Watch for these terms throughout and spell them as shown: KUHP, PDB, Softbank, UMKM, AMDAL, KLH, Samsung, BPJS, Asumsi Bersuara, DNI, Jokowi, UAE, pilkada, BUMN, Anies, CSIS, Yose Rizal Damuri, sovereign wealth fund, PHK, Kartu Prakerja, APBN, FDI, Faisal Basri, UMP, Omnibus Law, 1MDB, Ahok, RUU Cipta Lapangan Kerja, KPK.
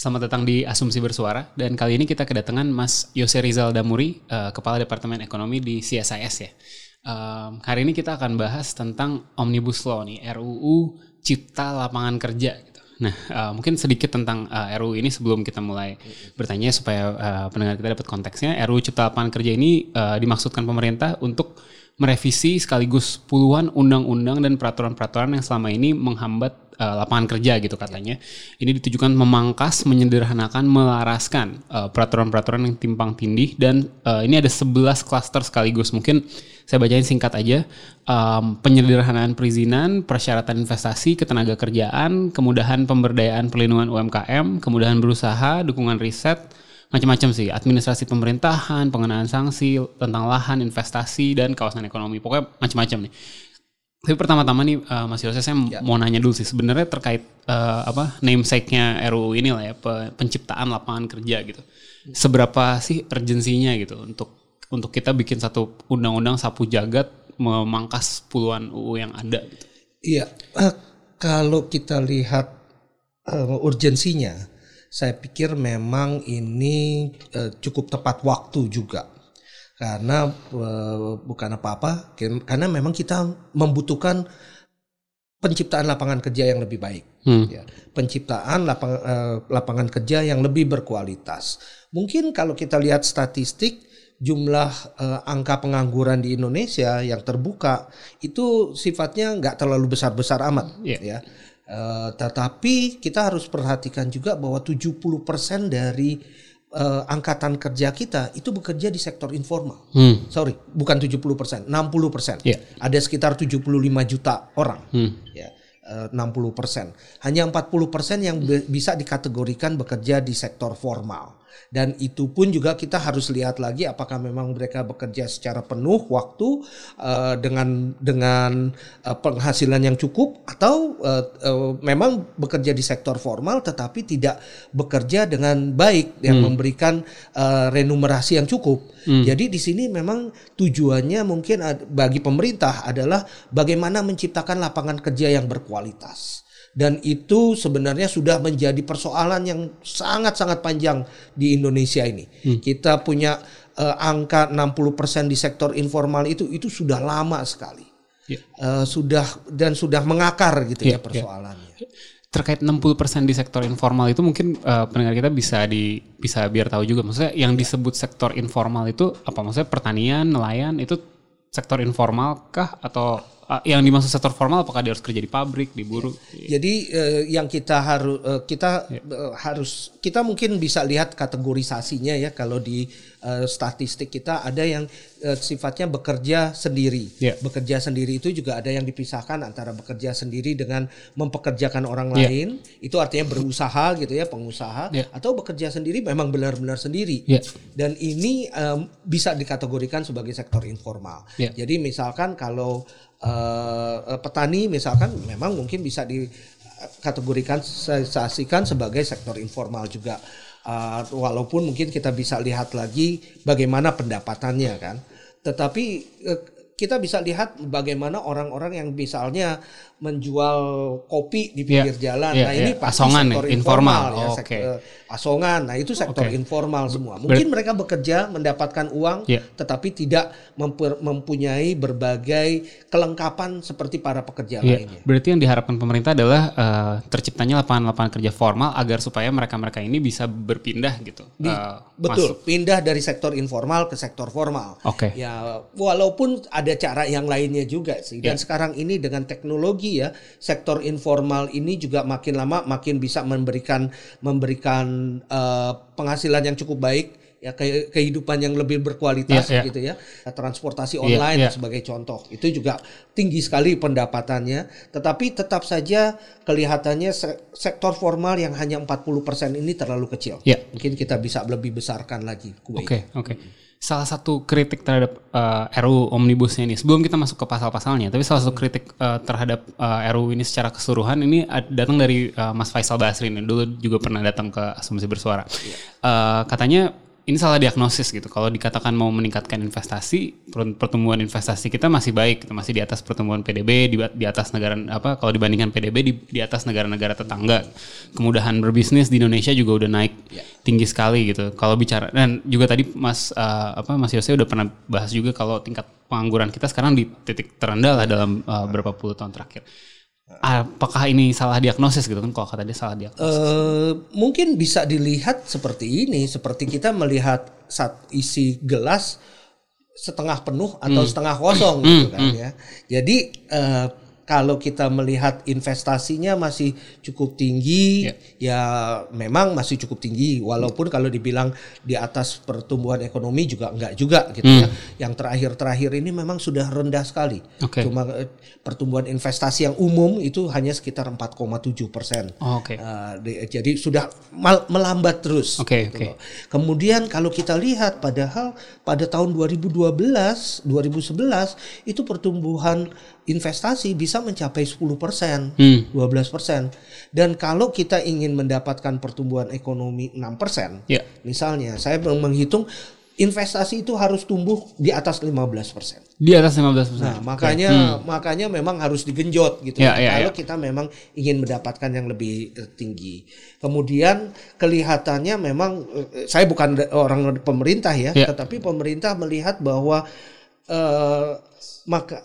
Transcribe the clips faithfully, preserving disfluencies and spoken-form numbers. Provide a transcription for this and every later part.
Selamat datang di Asumsi Bersuara, dan kali ini kita kedatangan Mas Yose Rizal Damuri, uh, Kepala Departemen Ekonomi di C S I S ya. Um, hari ini kita akan bahas tentang Omnibus Law nih, R U U Cipta Lapangan Kerja. Gitu. Nah, uh, mungkin sedikit tentang uh, R U U ini sebelum kita mulai bertanya supaya uh, pendengar kita dapat konteksnya. R U U Cipta Lapangan Kerja ini uh, dimaksudkan pemerintah untuk merevisi sekaligus puluhan undang-undang dan peraturan-peraturan yang selama ini menghambat lapangan kerja gitu katanya. Ini ditujukan memangkas, menyederhanakan, melaraskan uh, peraturan-peraturan yang timpang tindih, dan uh, ini ada sebelas klaster sekaligus. Mungkin saya bacain singkat aja. Um, penyederhanaan perizinan, persyaratan investasi, ketenaga kerjaan, kemudahan pemberdayaan perlindungan U M K M, kemudahan berusaha, dukungan riset, macam-macam sih, administrasi pemerintahan, pengenaan sanksi, tentang lahan, investasi, dan kawasan ekonomi. Pokoknya macam-macam nih. Tapi pertama-tama nih uh, Mas Yose, saya ya. mau nanya dulu sih sebenarnya terkait uh, apa namesake-nya R U U ini lah ya, penciptaan lapangan kerja gitu. Seberapa sih urgensinya gitu untuk untuk kita bikin satu undang-undang sapu jagat memangkas puluhan U U yang ada gitu. Iya, uh, kalau kita lihat uh, urgensinya, saya pikir memang ini uh, cukup tepat waktu juga. Karena bukan apa-apa, karena memang kita membutuhkan penciptaan lapangan kerja yang lebih baik, hmm. ya. penciptaan lapang, lapangan kerja yang lebih berkualitas. Mungkin kalau kita lihat statistik, jumlah uh, angka pengangguran di Indonesia yang terbuka itu sifatnya nggak terlalu besar-besar amat, yeah. ya. Uh, tetapi kita harus perhatikan juga bahwa tujuh puluh persen dari Uh, angkatan kerja kita itu bekerja di sektor informal. Hmm. Sorry, bukan tujuh puluh persen, enam puluh persen. Yeah. Ada sekitar tujuh puluh lima juta orang. Hmm. Ya, uh, enam puluh persen. Hanya empat puluh persen yang be- bisa dikategorikan bekerja di sektor formal. Dan itu pun juga kita harus lihat lagi apakah memang mereka bekerja secara penuh waktu uh, dengan dengan uh, penghasilan yang cukup, atau uh, uh, memang bekerja di sektor formal tetapi tidak bekerja dengan baik yang hmm. memberikan uh, remunerasi yang cukup. Hmm. Jadi di sini memang tujuannya mungkin bagi pemerintah adalah bagaimana menciptakan lapangan kerja yang berkualitas. Dan itu sebenarnya sudah menjadi persoalan yang sangat-sangat panjang di Indonesia ini. Hmm. Kita punya uh, angka enam puluh persen di sektor informal itu itu sudah lama sekali. Yeah. Uh, sudah dan sudah mengakar gitu yeah, ya persoalannya. Yeah. Terkait enam puluh persen di sektor informal itu mungkin uh, pendengar kita bisa di bisa biar tahu juga. Maksudnya yang disebut sektor informal itu apa? Maksudnya pertanian, nelayan itu sektor informal kah, atau yang dimaksud sektor formal apakah dia harus kerja di pabrik, di buruh? Jadi eh, yang kita harus eh, kita yeah. eh, harus kita mungkin bisa lihat kategorisasinya ya. Kalau di eh, statistik kita ada yang eh, sifatnya bekerja sendiri. Yeah. Bekerja sendiri itu juga ada yang dipisahkan antara bekerja sendiri dengan mempekerjakan orang yeah. lain. Itu artinya berusaha gitu ya, pengusaha, yeah. atau bekerja sendiri memang benar-benar sendiri. Yeah. Dan ini eh, bisa dikategorikan sebagai sektor informal. Yeah. Jadi misalkan kalau Uh, petani misalkan memang mungkin bisa dikategorikan sebagai sektor informal juga, uh, walaupun mungkin kita bisa lihat lagi bagaimana pendapatannya kan, tetapi uh, kita bisa lihat bagaimana orang-orang yang misalnya menjual kopi di pinggir yeah. jalan. Yeah, nah yeah. ini pasti asongan, sektor informal, informal. Oh, ya, okay. asongan. Nah itu sektor okay. informal semua. Mungkin Ber- mereka bekerja mendapatkan uang, yeah. tetapi tidak memper- mempunyai berbagai kelengkapan seperti para pekerja yeah. lainnya. Berarti yang diharapkan pemerintah adalah uh, terciptanya lapangan-lapangan kerja formal agar supaya mereka-mereka ini bisa berpindah gitu. Di, uh, betul, masuk. Pindah dari sektor informal ke sektor formal. Oke. Okay. Ya walaupun ada cara yang lainnya juga sih, dan yeah. sekarang ini dengan teknologi ya, sektor informal ini juga makin lama makin bisa memberikan memberikan uh, penghasilan yang cukup baik ya ke kehidupan yang lebih berkualitas yeah, yeah. gitu ya, transportasi online yeah, yeah. sebagai contoh. Itu juga tinggi sekali pendapatannya, tetapi tetap saja kelihatannya se sektor formal yang hanya empat puluh persen ini terlalu kecil. Yeah. Mungkin kita bisa lebih besarkan lagi. Oke, oke. Okay, okay. Salah satu kritik terhadap uh, R U U Omnibusnya ini, sebelum kita masuk ke pasal-pasalnya, tapi salah satu kritik uh, terhadap uh, R U U ini secara keseluruhan ini datang dari uh, Mas Faisal Basri ini, dulu juga pernah datang ke Asumsi Bersuara. Uh, katanya ini salah diagnosis gitu, kalau dikatakan mau meningkatkan investasi, pertumbuhan investasi kita masih baik, kita masih di atas pertumbuhan P D B, di, di atas negara apa kalau dibandingkan P D B di, di atas negara-negara tetangga. Kemudahan berbisnis di Indonesia juga udah naik. Yeah. Tinggi sekali gitu. Kalau bicara dan juga tadi Mas uh, apa Mas Yose udah pernah bahas juga kalau tingkat pengangguran kita sekarang di titik terendah lah dalam uh, berapa puluh tahun terakhir. Apakah ini salah diagnosis gitu kan? Kalau kata dia salah diagnosis. Uh, mungkin bisa dilihat seperti ini, seperti kita melihat saat isi gelas setengah penuh atau hmm. setengah kosong hmm. gitu kan hmm. ya. Jadi uh, kalau kita melihat investasinya masih cukup tinggi, yeah. ya memang masih cukup tinggi. Walaupun mm. kalau dibilang di atas pertumbuhan ekonomi juga enggak juga gitu mm. ya. Yang terakhir-terakhir ini memang sudah rendah sekali. Okay. Cuma pertumbuhan investasi yang umum itu hanya sekitar empat koma tujuh persen. Oh, okay. uh, jadi sudah mal- melambat terus. Okay, gitu okay. Kemudian kalau kita lihat, padahal pada tahun dua ribu dua belas, dua ribu sebelas itu pertumbuhan investasi bisa mencapai sepuluh persen, hmm. dua belas persen. Dan kalau kita ingin mendapatkan pertumbuhan ekonomi enam persen, yeah. misalnya, saya menghitung investasi itu harus tumbuh di atas lima belas persen. Di atas lima belas persen. Nah, makanya okay. hmm. makanya memang harus digenjot gitu. Yeah, yeah, kalau yeah. kita memang ingin mendapatkan yang lebih tinggi. Kemudian kelihatannya memang, saya bukan orang pemerintah ya, yeah. tetapi pemerintah melihat bahwa uh, maka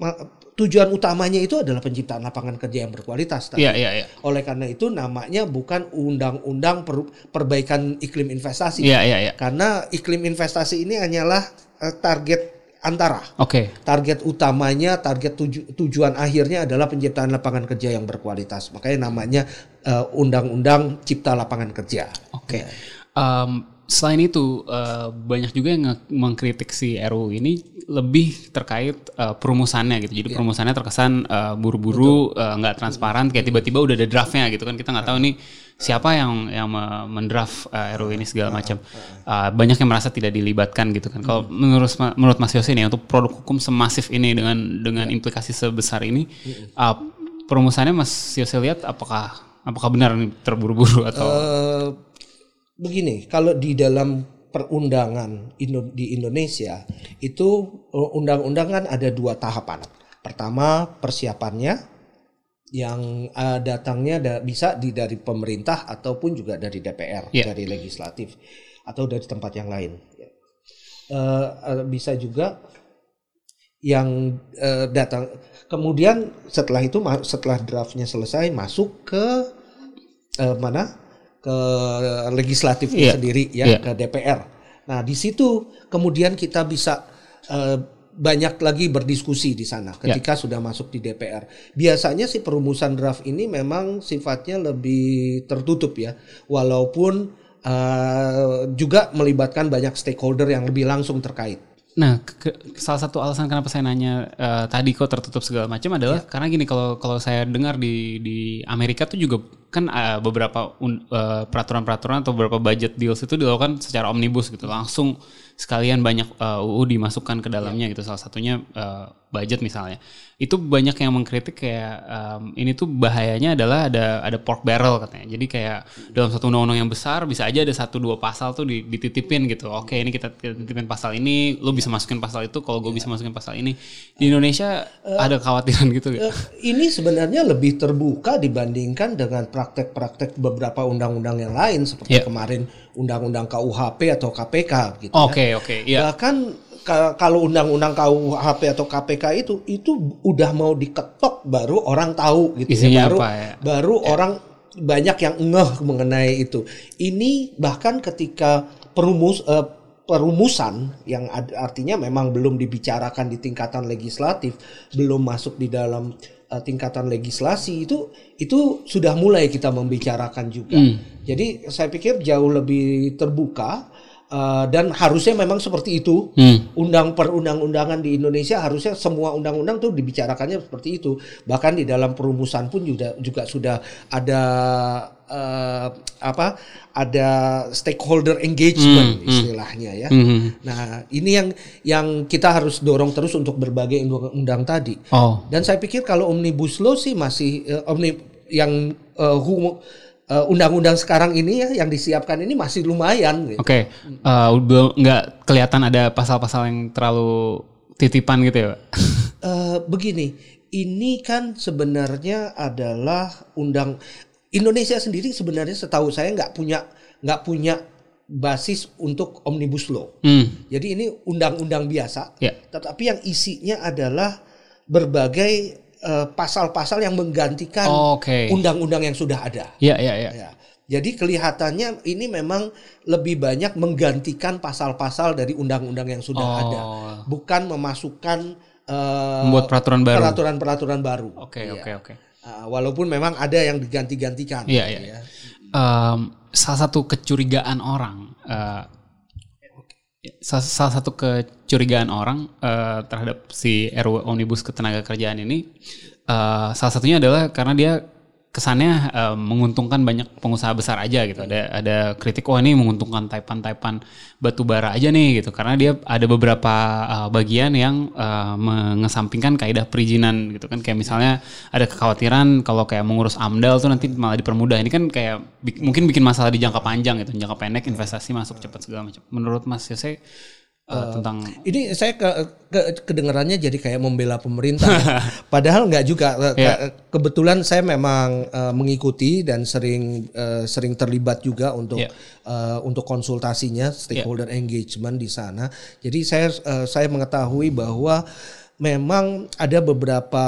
ma- tujuan utamanya itu adalah penciptaan lapangan kerja yang berkualitas tadi. Yeah, yeah, yeah. Oleh karena itu namanya bukan undang-undang per, perbaikan iklim investasi. Yeah, yeah, yeah. Karena iklim investasi ini hanyalah uh, target antara. Okay. Target utamanya, target tuju, tujuan akhirnya adalah penciptaan lapangan kerja yang berkualitas. Makanya namanya uh, undang-undang Cipta Lapangan Kerja. Oke. Okay. Um, Selain itu uh, banyak juga yang nge- mengkritik si R U U ini lebih terkait uh, perumusannya gitu. Jadi yeah. perumusannya terkesan uh, buru-buru, uh, nggak transparan. Kayak tiba-tiba udah ada draftnya gitu kan, kita nggak tahu nih siapa yang yang mendraft uh, R U U ini segala macam. Uh, banyak yang merasa tidak dilibatkan gitu kan. Kalau mm. menurut menurut Mas Yose nih, untuk produk hukum semasif ini dengan dengan yeah. implikasi sebesar ini, uh, perumusannya Mas Yose lihat apakah apakah benar terburu-buru atau uh. Begini, kalau di dalam perundangan di Indonesia itu undang-undang kan ada dua tahapan. Pertama persiapannya yang uh, datangnya da- bisa di, dari pemerintah ataupun juga dari D P R, yeah. dari legislatif atau dari tempat yang lain. Uh, bisa juga yang uh, datang. Kemudian setelah itu setelah draftnya selesai masuk ke uh, mana? ke legislatif yeah. sendiri ya yeah. ke D P R. Nah, di situ kemudian kita bisa uh, banyak lagi berdiskusi di sana ketika yeah. sudah masuk di D P R. Biasanya sih perumusan draft ini memang sifatnya lebih tertutup ya, walaupun uh, juga melibatkan banyak stakeholder yang lebih langsung terkait. Nah, ke, salah satu alasan kenapa saya nanya uh, tadi kok tertutup segala macam adalah yeah. karena gini, kalau kalau saya dengar di di Amerika tuh juga kan uh, beberapa un, uh, peraturan-peraturan atau beberapa budget deals itu dilakukan secara omnibus gitu, langsung sekalian banyak uh, U U dimasukkan ke dalamnya yeah. gitu, salah satunya uh, budget misalnya. Itu banyak yang mengkritik kayak um, ini tuh bahayanya adalah ada ada pork barrel katanya. Jadi kayak dalam satu undang-undang yang besar bisa aja ada satu dua pasal tuh dititipin gitu. Oke, ini kita titipin pasal ini, lu bisa masukin pasal itu, kalau gue bisa masukin pasal ini. Di Indonesia uh, ada khawatiran gitu uh, ini sebenarnya lebih terbuka dibandingkan dengan praktek-praktek beberapa undang-undang yang lain seperti yeah. kemarin undang-undang K U H P atau K P K gitu. Oke, oke, iya. Bahkan k- kalau undang-undang K U H P atau K P K itu itu udah mau diketok baru orang tahu gitu. Isinya baru apa, ya? baru yeah. orang banyak yang ngeh mengenai itu. Ini bahkan ketika perumus uh, perumusan yang artinya memang belum dibicarakan di tingkatan legislatif, belum masuk di dalam uh, tingkatan legislasi, itu itu sudah mulai kita membicarakan juga. Mm. Jadi saya pikir jauh lebih terbuka Uh, dan harusnya memang seperti itu. Hmm. Undang perundang-undangan di Indonesia harusnya semua undang-undang tuh dibicarakannya seperti itu. Bahkan di dalam perumusan pun juga juga sudah ada uh, apa? Ada stakeholder engagement hmm. istilahnya ya. Hmm. Nah, ini yang yang kita harus dorong terus untuk berbagai undang-undang tadi. Oh. Dan saya pikir kalau Omnibus Law sih masih uh, omni yang uh, humo, Uh, undang-undang sekarang ini ya yang disiapkan ini masih lumayan. Gitu. Oke, okay. uh, nggak kelihatan ada pasal-pasal yang terlalu titipan gitu ya, Pak? Uh, begini, ini kan sebenarnya adalah undang Indonesia sendiri sebenarnya setahu saya nggak punya nggak punya basis untuk Omnibus Law. Hmm. Jadi ini undang-undang biasa, yeah. tetapi yang isinya adalah berbagai pasal-pasal yang menggantikan oh, okay. undang-undang yang sudah ada. Ya, ya, ya. Ya. Jadi kelihatannya ini memang lebih banyak menggantikan pasal-pasal dari undang-undang yang sudah oh. ada, bukan memasukkan uh, membuat peraturan baru. Peraturan-peraturan baru. Oke, oke, oke. Walaupun memang ada yang diganti-gantikan. Iya, iya. Ya. Um, salah satu kecurigaan orang, uh, salah, salah satu ke curigaan orang uh, terhadap si R U U Omnibus Ketenagakerjaan ini uh, salah satunya adalah karena dia kesannya uh, menguntungkan banyak pengusaha besar aja gitu. Ada ada kritik, oh ini menguntungkan taipan-taipan batu bara aja nih gitu. Karena dia ada beberapa uh, bagian yang uh, mengesampingkan kaidah perizinan gitu kan. Kayak misalnya ada kekhawatiran kalau kayak mengurus AMDAL tuh nanti malah dipermudah. Ini kan kayak bi- mungkin bikin masalah di jangka panjang gitu. Jangka pendek investasi masuk cepat segala macam. Menurut Mas Yose Uh, tentang ini saya ke, ke, kedengarannya jadi kayak membela pemerintah, padahal nggak juga. Yeah. Ke, kebetulan saya memang uh, mengikuti dan sering uh, sering terlibat juga untuk yeah. uh, untuk konsultasinya stakeholder yeah. engagement di sana. Jadi saya uh, saya mengetahui bahwa memang ada beberapa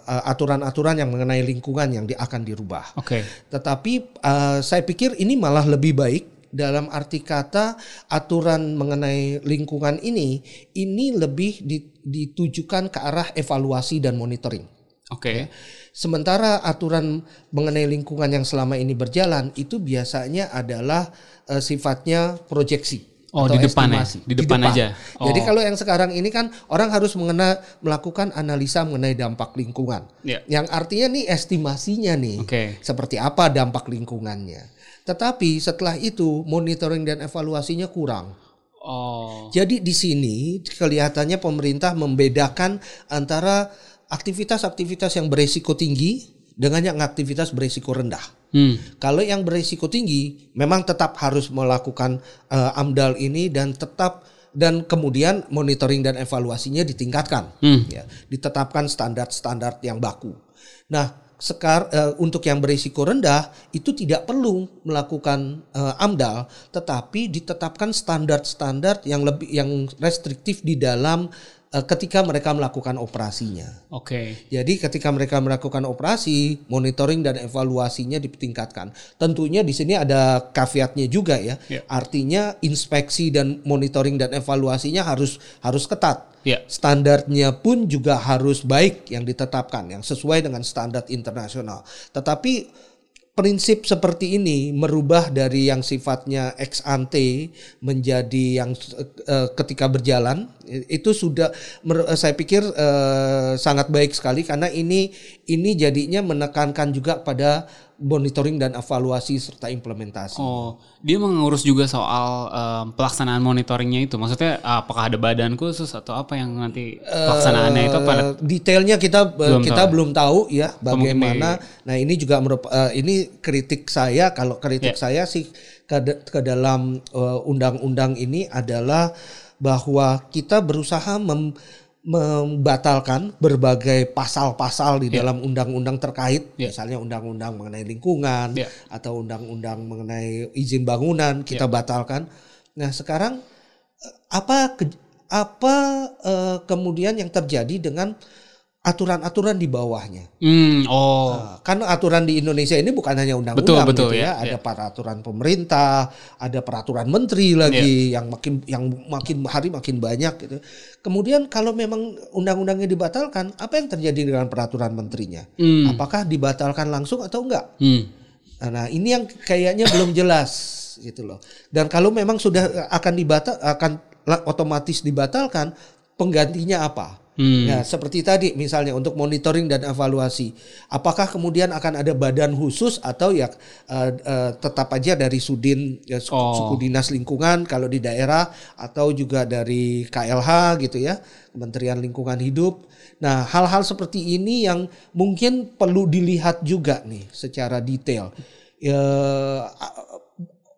uh, aturan-aturan yang mengenai lingkungan yang di, akan dirubah. Oke. Okay. Tetapi uh, saya pikir ini malah lebih baik. Dalam arti kata aturan mengenai lingkungan ini, ini lebih ditujukan ke arah evaluasi dan monitoring. Oke. Okay. Sementara aturan mengenai lingkungan yang selama ini berjalan itu biasanya adalah uh, sifatnya proyeksi. Oh, di depan ya? Di depan aja. Oh. Jadi kalau yang sekarang ini kan orang harus mengena, melakukan analisa mengenai dampak lingkungan. Yeah. Yang artinya nih estimasinya nih. Okay. Seperti apa dampak lingkungannya. Tetapi setelah itu monitoring dan evaluasinya kurang. Oh. Jadi di sini kelihatannya pemerintah membedakan antara aktivitas-aktivitas yang beresiko tinggi dengan yang aktivitas beresiko rendah. Hmm. Kalau yang beresiko tinggi memang tetap harus melakukan uh, AMDAL ini dan tetap dan kemudian monitoring dan evaluasinya ditingkatkan, hmm. ya, ditetapkan standar-standar yang baku. Nah, sekar uh, untuk yang beresiko rendah itu tidak perlu melakukan uh, AMDAL, tetapi ditetapkan standar-standar yang lebih yang restriktif di dalam ketika mereka melakukan operasinya. Oke. Okay. Jadi ketika mereka melakukan operasi, monitoring dan evaluasinya ditingkatkan. Tentunya di sini ada caveatnya juga ya. Yeah. Artinya inspeksi dan monitoring dan evaluasinya harus harus ketat. Yeah. Standarnya pun juga harus baik yang ditetapkan, yang sesuai dengan standar internasional. Tetapi prinsip seperti ini merubah dari yang sifatnya ex ante menjadi yang uh, ketika berjalan itu sudah mer- saya pikir uh, sangat baik sekali karena ini ini jadinya menekankan juga pada monitoring dan evaluasi serta implementasi. Oh, dia mengurus juga soal um, pelaksanaan monitoringnya itu. Maksudnya apakah ada badan khusus atau apa yang nanti pelaksanaannya uh, itu? Apa? Detailnya kita belum kita tahu. belum tahu ya bagaimana. Di... Nah ini juga merup- uh, ini kritik saya, kalau kritik yeah. saya sih ke, de- ke dalam uh, undang-undang ini adalah bahwa kita berusaha mem- membatalkan berbagai pasal-pasal di yeah. dalam undang-undang terkait, yeah. misalnya undang-undang mengenai lingkungan yeah. atau undang-undang mengenai izin bangunan kita yeah. batalkan. Nah sekarang apa apa uh, kemudian yang terjadi dengan aturan-aturan di bawahnya. Mm, oh. Nah, kan aturan di Indonesia ini bukan hanya undang-undang betul, gitu betul, ya. ya. Ada ya. peraturan pemerintah, ada peraturan menteri lagi ya. yang makin yang makin hari makin banyak gitu. Kemudian kalau memang undang-undangnya dibatalkan, apa yang terjadi dengan peraturan menterinya? Mm. Apakah dibatalkan langsung atau enggak? Mm. Nah, ini yang kayaknya belum jelas. jelas gitu loh. Dan kalau memang sudah akan dibatal, akan otomatis dibatalkan, penggantinya apa? Hmm. Nah, seperti tadi misalnya untuk monitoring dan evaluasi, apakah kemudian akan ada badan khusus atau ya uh, uh, tetap aja dari Sudin ya, suku, oh. suku dinas lingkungan kalau di daerah atau juga dari K L H gitu ya, Kementerian Lingkungan Hidup. Nah, hal-hal seperti ini yang mungkin perlu dilihat juga nih secara detail. Uh,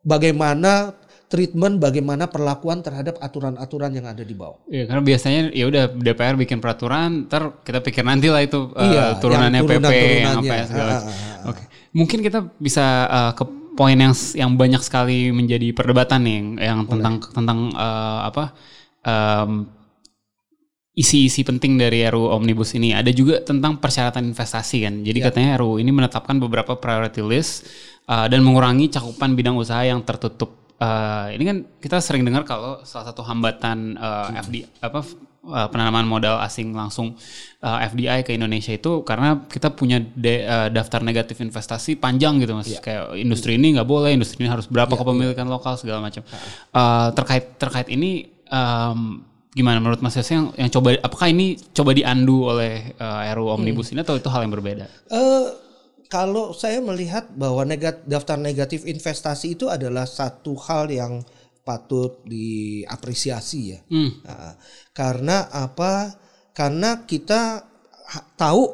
bagaimana treatment, bagaimana perlakuan terhadap aturan-aturan yang ada di bawah. Iya, karena biasanya ya udah D P R bikin peraturan, ntar kita pikir nanti lah itu iya, uh, turunannya turunan, P P, yang apa ya segala. Ah, ah, ah. Oke, mungkin kita bisa uh, ke poin yang yang banyak sekali menjadi perdebatan nih, yang tentang Boleh. tentang uh, apa um, isi-isi penting dari R U U Omnibus ini. Ada juga tentang persyaratan investasi kan. Jadi ya. katanya R U U ini menetapkan beberapa priority list uh, dan mengurangi cakupan bidang usaha yang tertutup. Uh, ini kan kita sering dengar kalau salah satu hambatan uh, hmm. F D I apa uh, penanaman modal asing langsung uh, F D I ke Indonesia itu karena kita punya de, uh, daftar negatif investasi panjang gitu mas, yeah. kayak industri ini nggak boleh, industri ini harus berapa yeah. kepemilikan lokal segala macam. Uh, terkait terkait ini um, gimana menurut Mas Yose yang, yang coba apakah ini coba diandu oleh uh, R U U Omnibus hmm. ini atau itu hal yang berbeda? Uh. Kalau saya melihat bahwa negat, daftar negatif investasi itu adalah satu hal yang patut diapresiasi ya, hmm. nah, karena apa? Karena kita tahu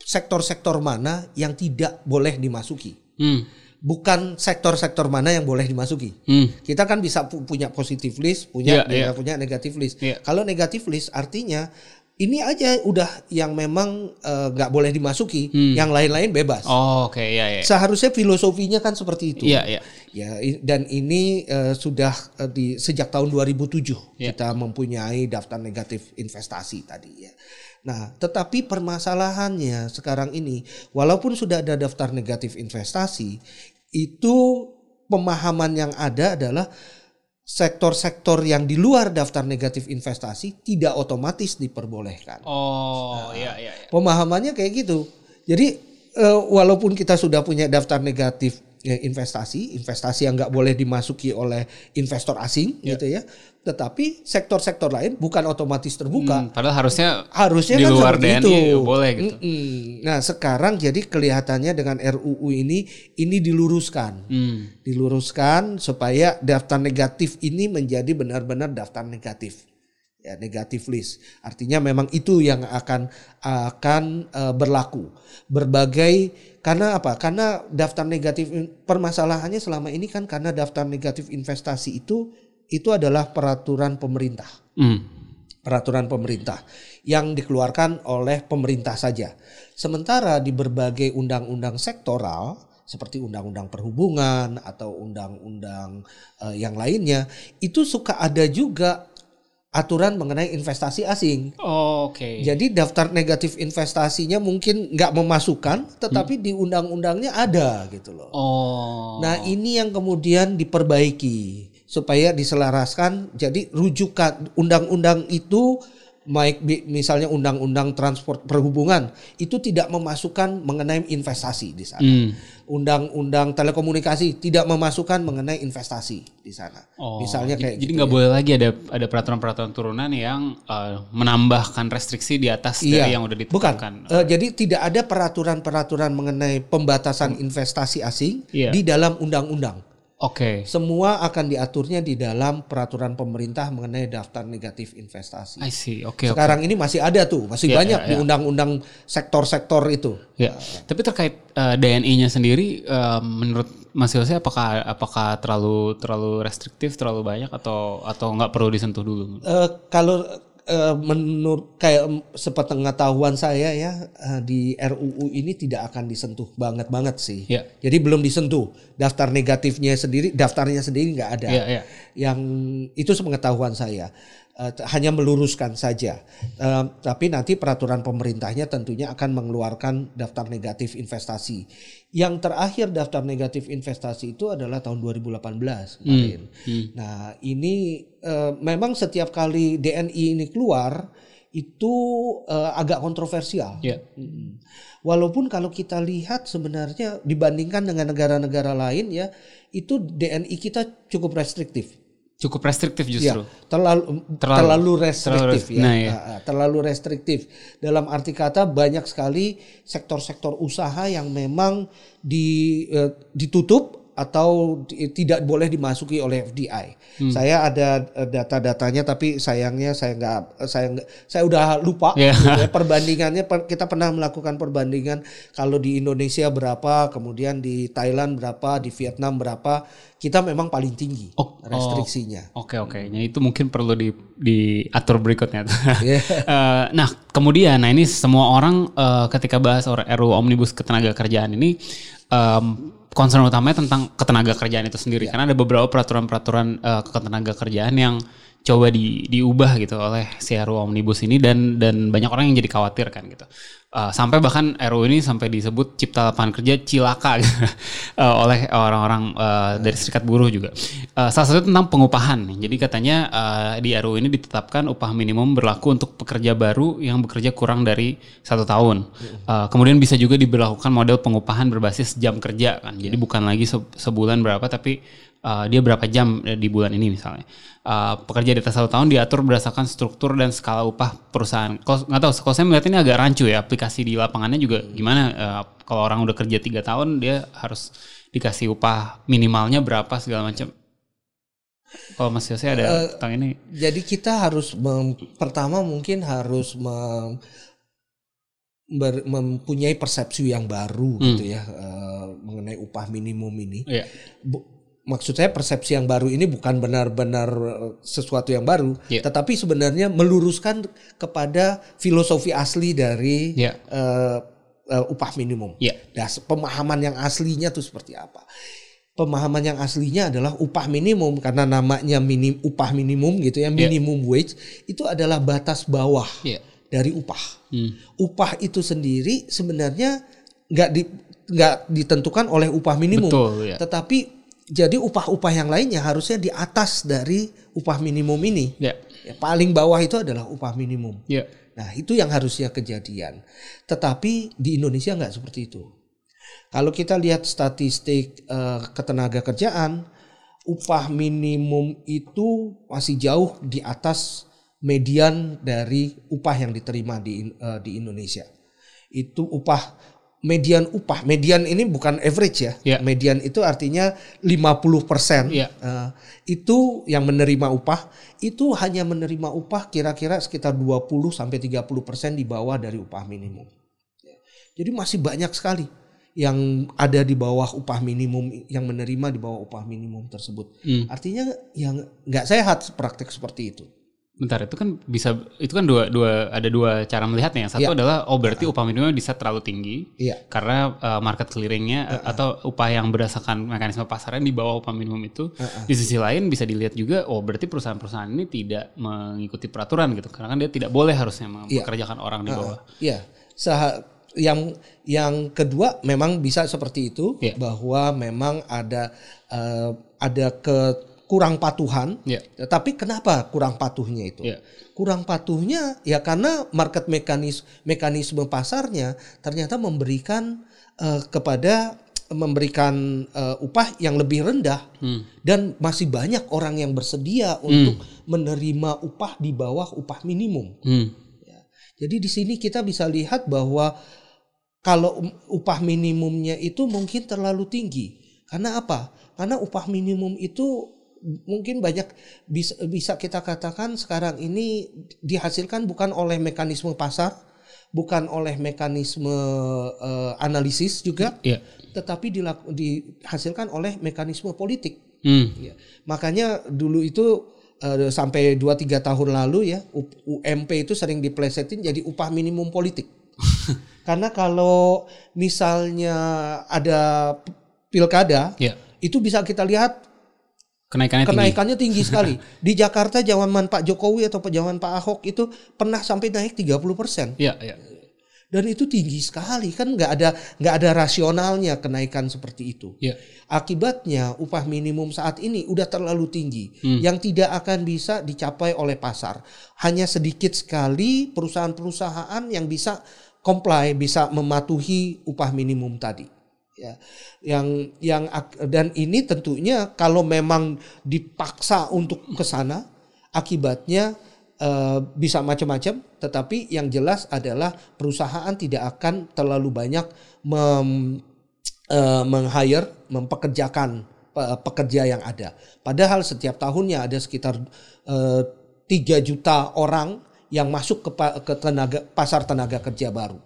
sektor-sektor mana yang tidak boleh dimasuki, hmm. bukan sektor-sektor mana yang boleh dimasuki. Hmm. Kita kan bisa pu- punya positive list, punya yeah, yeah. punya negative list. Yeah. Kalau negative list artinya ini aja udah yang memang nggak uh, boleh dimasuki, hmm. yang lain-lain bebas. Oh, oke, okay. ya, ya. Seharusnya filosofinya kan seperti itu. Ya, ya. Ya, dan ini uh, sudah uh, di sejak tahun dua ribu tujuh ya. kita mempunyai daftar negatif investasi tadi ya. Nah, tetapi permasalahannya sekarang ini, walaupun sudah ada daftar negatif investasi, itu pemahaman yang ada adalah sektor-sektor yang di luar daftar negatif investasi tidak otomatis diperbolehkan. Oh, nah, iya, iya, iya. Pemahamannya kayak gitu. Jadi uh, walaupun kita sudah punya daftar negatif ya, investasi, investasi yang nggak boleh dimasuki oleh investor asing, yeah. gitu ya. Tetapi sektor-sektor lain bukan otomatis terbuka. Hmm, padahal harusnya harusnya di kan luar D N I itu boleh gitu. Mm-mm. Nah, sekarang jadi kelihatannya dengan R U U ini ini diluruskan, hmm. diluruskan supaya daftar negatif ini menjadi benar-benar daftar negatif. Ya, negatif list. Artinya memang itu yang akan akan uh, berlaku. Berbagai karena apa? Karena daftar negatif permasalahannya selama ini kan karena daftar negatif investasi itu itu adalah peraturan pemerintah. Hmm. Peraturan pemerintah yang dikeluarkan oleh pemerintah saja. Sementara di berbagai undang-undang sektoral seperti undang-undang perhubungan atau undang-undang uh, yang lainnya itu suka ada juga aturan mengenai investasi asing. Oh, oke. Okay. Jadi daftar negatif investasinya mungkin nggak memasukkan, tetapi hmm. di undang-undangnya ada gitu loh. Oh. Nah ini yang kemudian diperbaiki supaya diselaraskan. Jadi rujukan undang-undang itu, baik misalnya undang-undang transport perhubungan itu tidak memasukkan mengenai investasi di sana. Hmm. Undang-undang telekomunikasi tidak memasukkan mengenai investasi di sana. Oh, misalnya kayak jadi nggak gitu ya. Boleh lagi ada ada peraturan-peraturan turunan yang uh, menambahkan restriksi di atas iya. dari yang udah ditetapkan. Uh, jadi tidak ada peraturan-peraturan mengenai pembatasan hmm. investasi asing yeah. di dalam undang-undang. Oke. Okay. Semua akan diaturnya di dalam peraturan pemerintah mengenai daftar negatif investasi. I see. Oke. Okay, Sekarang okay. ini masih ada tuh, masih yeah, banyak yeah, yeah. di undang-undang sektor-sektor itu. Ya. Yeah. Uh, Tapi terkait uh, D N I-nya sendiri, uh, menurut Mas Yose apakah apakah terlalu terlalu restriktif, terlalu banyak atau atau nggak perlu disentuh dulu? Uh, kalau uh, menurut kayak sepengetahuan saya ya uh, di R U U ini tidak akan disentuh banget banget sih. Yeah. Jadi belum disentuh. Daftar negatifnya sendiri, daftarnya sendiri nggak ada. Yeah, yeah. Yang itu sepengetahuan saya uh, hanya meluruskan saja. Uh, tapi nanti peraturan pemerintahnya tentunya akan mengeluarkan daftar negatif investasi. Yang terakhir daftar negatif investasi itu adalah tahun dua ribu delapan belas kemarin. Hmm, hmm. Nah ini. Uh, memang setiap kali D N I ini keluar itu uh, agak kontroversial. Yeah. Walaupun kalau kita lihat sebenarnya dibandingkan dengan negara-negara lain ya, itu D N I kita cukup restriktif. Cukup restriktif justru. Ya, terlalu, terlalu terlalu restriktif terlalu, ya. Nah, ya. Terlalu restriktif. Dalam arti kata banyak sekali sektor-sektor usaha yang memang di, eh, ditutup atau tidak boleh dimasuki oleh F D I. Hmm. Saya ada data-datanya tapi sayangnya saya nggak saya nggak saya udah lupa yeah. gitu ya. Perbandingannya kita pernah melakukan perbandingan kalau di Indonesia berapa, kemudian di Thailand berapa, di Vietnam berapa, kita memang paling tinggi oh, restriksinya. Oke oh, oke, okay, okay. Nah, itu mungkin perlu di diatur berikutnya. Yeah. uh, nah kemudian, nah ini semua orang uh, ketika bahas R U U Omnibus Ketenagakerjaan ini. Um, Concern utamanya tentang ketenaga kerjaan itu sendiri, ya. Karena ada beberapa peraturan-peraturan uh, ketenaga kerjaan yang coba di, diubah gitu oleh si R U U Omnibus ini dan dan banyak orang yang jadi khawatir kan gitu. Uh, sampai bahkan R U U ini sampai disebut Cipta Lapangan Kerja cilaka gitu, uh, oleh orang-orang uh, dari serikat buruh juga. Uh, salah satu tentang pengupahan. Jadi katanya uh, di R U U ini ditetapkan upah minimum berlaku untuk pekerja baru yang bekerja kurang dari satu tahun. Uh, kemudian bisa juga diberlakukan model pengupahan berbasis jam kerja kan. Jadi bukan lagi se- sebulan berapa tapi uh, dia berapa jam di bulan ini misalnya. Uh, pekerja di atas satu tahun diatur berdasarkan struktur dan skala upah perusahaan. Kalau nggak tahu, kalau saya melihat ini agak rancu ya aplikasi di lapangannya juga gimana. Uh, kalau orang udah kerja tiga tahun dia harus dikasih upah minimalnya berapa segala macam. Kalau Mas Yose ada uh, tentang ini. Jadi kita harus mem- pertama mungkin harus mem- ber- mempunyai persepsi yang baru hmm. gitu ya uh, mengenai upah minimum ini. Yeah. Bu- Maksud saya persepsi yang baru ini bukan benar-benar sesuatu yang baru, yeah. tetapi sebenarnya meluruskan kepada filosofi asli dari yeah. uh, uh, upah minimum. Yeah. Das, pemahaman yang aslinya itu seperti apa? Pemahaman yang aslinya adalah upah minimum karena namanya minim, upah minimum gitu ya, minimum yeah. wage itu adalah batas bawah yeah. dari upah. Hmm. Upah itu sendiri sebenarnya nggak di, nggak ditentukan oleh upah minimum, betul, yeah. tetapi jadi upah-upah yang lainnya harusnya di atas dari upah minimum ini. Yeah. Ya, paling bawah itu adalah upah minimum. Yeah. Nah itu yang harusnya kejadian. Tetapi di Indonesia nggak seperti itu. Kalau kita lihat statistik uh, ketenaga kerjaan, upah minimum itu masih jauh di atas median dari upah yang diterima di, uh, di Indonesia. Itu upah... Median upah, median ini bukan average ya. Yeah. Median itu artinya lima puluh persen yeah. uh, itu yang menerima upah, itu hanya menerima upah kira-kira sekitar dua puluh sampai tiga puluh persen di bawah dari upah minimum. Jadi masih banyak sekali yang ada di bawah upah minimum, yang menerima di bawah upah minimum tersebut. Mm. Artinya yang nggak sehat praktek seperti itu. Bentar, itu kan bisa, itu kan dua dua ada dua cara melihatnya. Yang satu yeah. adalah oh berarti upah minimumnya bisa terlalu tinggi yeah. karena uh, market clearingnya uh-uh. atau upah yang berdasarkan mekanisme pasaran di bawah upah minimum itu. Uh-uh. Di sisi lain bisa dilihat juga oh berarti perusahaan-perusahaan ini tidak mengikuti peraturan gitu karena kan dia tidak boleh harusnya mempekerjakan yeah. orang di bawah. Iya. Uh-uh. Yeah. Sah- yang yang kedua memang bisa seperti itu yeah. bahwa memang ada uh, ada ke kurang patuhan, yeah. tapi kenapa kurang patuhnya itu? Yeah. Kurang patuhnya ya karena market mekanisme, mekanisme pasarnya ternyata memberikan uh, kepada memberikan uh, upah yang lebih rendah hmm. dan masih banyak orang yang bersedia hmm. untuk menerima upah di bawah upah minimum. Hmm. Ya. Jadi di sini kita bisa lihat bahwa kalau upah minimumnya itu mungkin terlalu tinggi. Karena apa? Karena upah minimum itu mungkin banyak bisa, bisa kita katakan sekarang ini dihasilkan bukan oleh mekanisme pasar, bukan oleh mekanisme uh, analisis juga, yeah. tetapi dilaku, dihasilkan oleh mekanisme politik. Mm. Ya. Makanya dulu itu uh, sampai dua tiga tahun lalu ya U M P itu sering diplesetin jadi upah minimum politik. Karena kalau misalnya ada pilkada, yeah. itu bisa kita lihat Kenaikannya, Kenaikannya tinggi. tinggi sekali. Di Jakarta zaman Pak Jokowi atau zaman Pak Ahok itu pernah sampai naik tiga puluh persen. Ya, ya. Dan itu tinggi sekali, kan nggak ada nggak ada rasionalnya kenaikan seperti itu. Yeah. Akibatnya upah minimum saat ini udah terlalu tinggi, hmm. yang tidak akan bisa dicapai oleh pasar. Hanya sedikit sekali perusahaan-perusahaan yang bisa comply, bisa mematuhi upah minimum tadi. Ya, yang yang dan ini tentunya kalau memang dipaksa untuk ke sana, akibatnya uh, bisa macam-macam. Tetapi yang jelas adalah perusahaan tidak akan terlalu banyak mem, uh, meng-hire, mempekerjakan pe- pekerja yang ada. Padahal setiap tahunnya ada sekitar uh, tiga juta orang yang masuk ke, pa- ke tenaga, pasar tenaga kerja baru.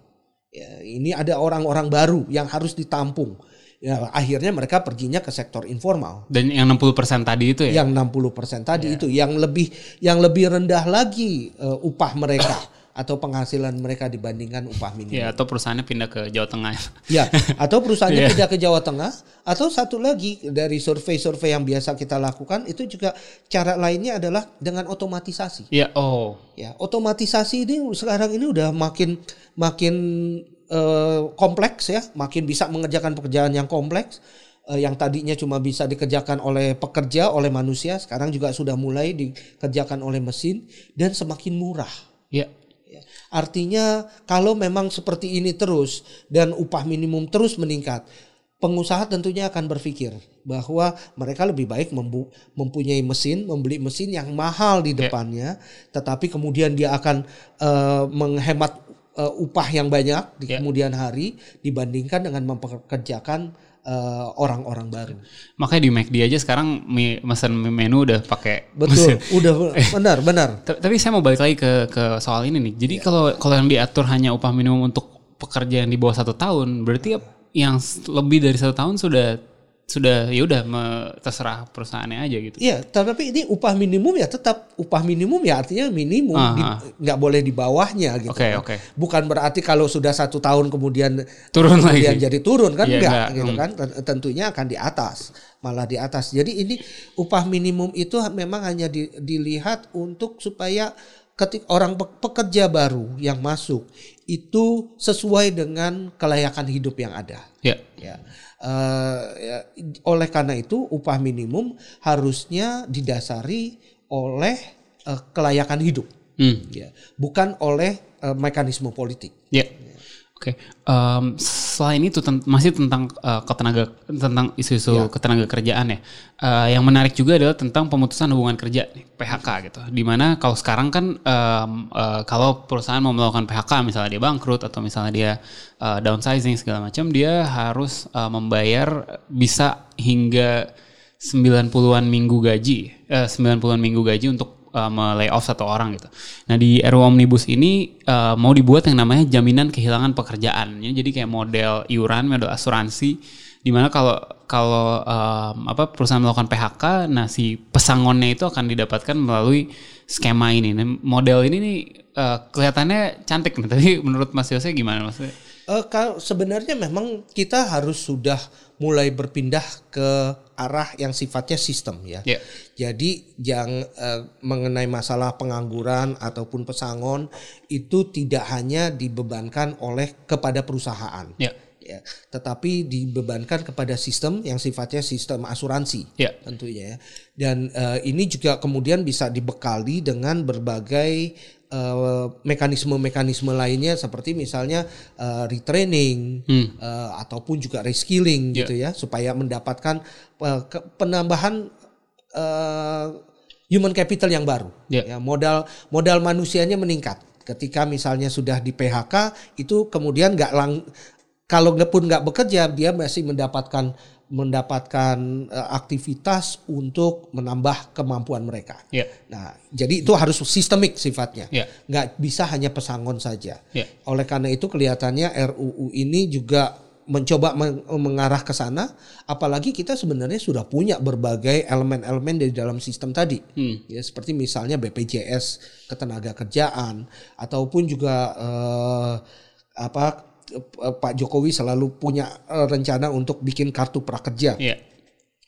Ya, ini ada orang-orang baru yang harus ditampung. Ya, akhirnya mereka perginya ke sektor informal. Dan yang enam puluh persen tadi itu ya? Yang enam puluh persen tadi yeah. itu. Yang lebih yang lebih rendah lagi uh, upah mereka atau penghasilan mereka dibandingkan upah minimum. Ya, yeah, atau perusahaannya pindah ke Jawa Tengah. Ya, atau perusahaannya yeah. pindah ke Jawa Tengah. Atau satu lagi dari survei-survei yang biasa kita lakukan itu juga cara lainnya adalah dengan otomatisasi. Ya, yeah. oh. Ya, otomatisasi ini sekarang ini udah makin... makin uh, kompleks ya, makin bisa mengerjakan pekerjaan yang kompleks, uh, yang tadinya cuma bisa dikerjakan oleh pekerja, oleh manusia, sekarang juga sudah mulai dikerjakan oleh mesin dan semakin murah. Ya. Artinya kalau memang seperti ini terus dan upah minimum terus meningkat, pengusaha tentunya akan berpikir bahwa mereka lebih baik membu- mempunyai mesin, membeli mesin yang mahal di depannya, yeah. tetapi kemudian dia akan uh, menghemat Uh, upah yang banyak di yeah. kemudian hari dibandingkan dengan mempekerjakan uh, orang-orang baru. Makanya di McD aja sekarang mie, mesen menu udah pakai betul, mesin. Udah benar benar. Tapi saya mau balik lagi ke ke soal ini nih. Jadi kalau yeah. kalau yang diatur hanya upah minimum untuk pekerja yang di bawah satu tahun, berarti yeah. yang lebih dari satu tahun sudah sudah ya udah terserah perusahaannya aja gitu. Iya, tapi ini upah minimum ya tetap upah minimum ya artinya minimum nggak di, boleh di bawahnya gitu. Oke okay, kan. oke. Okay. Bukan berarti kalau sudah satu tahun kemudian turun kemudian lagi. Jadi turun kan ya, enggak, enggak gitu hmm. kan? Tentunya akan di atas, malah di atas. Jadi ini upah minimum itu memang hanya di, dilihat untuk supaya ketika orang pekerja baru yang masuk itu sesuai dengan kelayakan hidup yang ada. Ya. Ya. Uh, ya. Oleh karena itu upah minimum harusnya didasari oleh uh, kelayakan hidup, hmm. ya. Bukan oleh uh, mekanisme politik. Ya. Ya. Oke, okay. um, selain itu ten- masih tentang uh, ketenaga tentang isu-isu yeah. ketenaga kerjaan ya. Uh, yang menarik juga adalah tentang pemutusan hubungan kerja P H K gitu. Dimana kalau sekarang kan um, uh, kalau perusahaan mau melakukan P H K misalnya dia bangkrut atau misalnya dia uh, downsizing segala macam, dia harus uh, membayar bisa hingga sembilan puluhan minggu gaji, uh, sembilan puluhan minggu gaji untuk melay off satu orang gitu. Nah di R U U Omnibus ini uh, mau dibuat yang namanya jaminan kehilangan pekerjaan. Jadi kayak model iuran, model asuransi. Dimana kalau kalau um, apa perusahaan melakukan P H K, nah si pesangonnya itu akan didapatkan melalui skema ini. Nah, model ini nih uh, kelihatannya cantik nih. Tapi menurut Mas Yose gimana maksudnya? Uh, kalau sebenarnya memang kita harus sudah mulai berpindah ke arah yang sifatnya sistem ya. Yeah. Jadi yang uh, mengenai masalah pengangguran ataupun pesangon itu tidak hanya dibebankan oleh kepada perusahaan. Yeah. Ya, tetapi dibebankan kepada sistem yang sifatnya sistem asuransi yeah. tentunya ya. Dan uh, ini juga kemudian bisa dibekali dengan berbagai uh, mekanisme-mekanisme lainnya seperti misalnya uh, retraining hmm. uh, ataupun juga reskilling yeah. gitu ya supaya mendapatkan uh, ke- penambahan uh, human capital yang baru yeah. ya, modal modal manusianya meningkat ketika misalnya sudah di P H K itu kemudian nggak lang kalau pun nggak bekerja, dia masih mendapatkan mendapatkan uh, aktivitas untuk menambah kemampuan mereka. Yeah. Nah, jadi itu harus sistemik sifatnya, yeah. nggak bisa hanya pesangon saja. Yeah. Oleh karena itu kelihatannya R U U ini juga mencoba meng- mengarah ke sana. Apalagi kita sebenarnya sudah punya berbagai elemen-elemen dari dalam sistem tadi, hmm. ya, seperti misalnya B P J S ketenagakerjaan ataupun juga uh, apa. Pak Jokowi selalu punya rencana untuk bikin kartu prakerja. Yeah.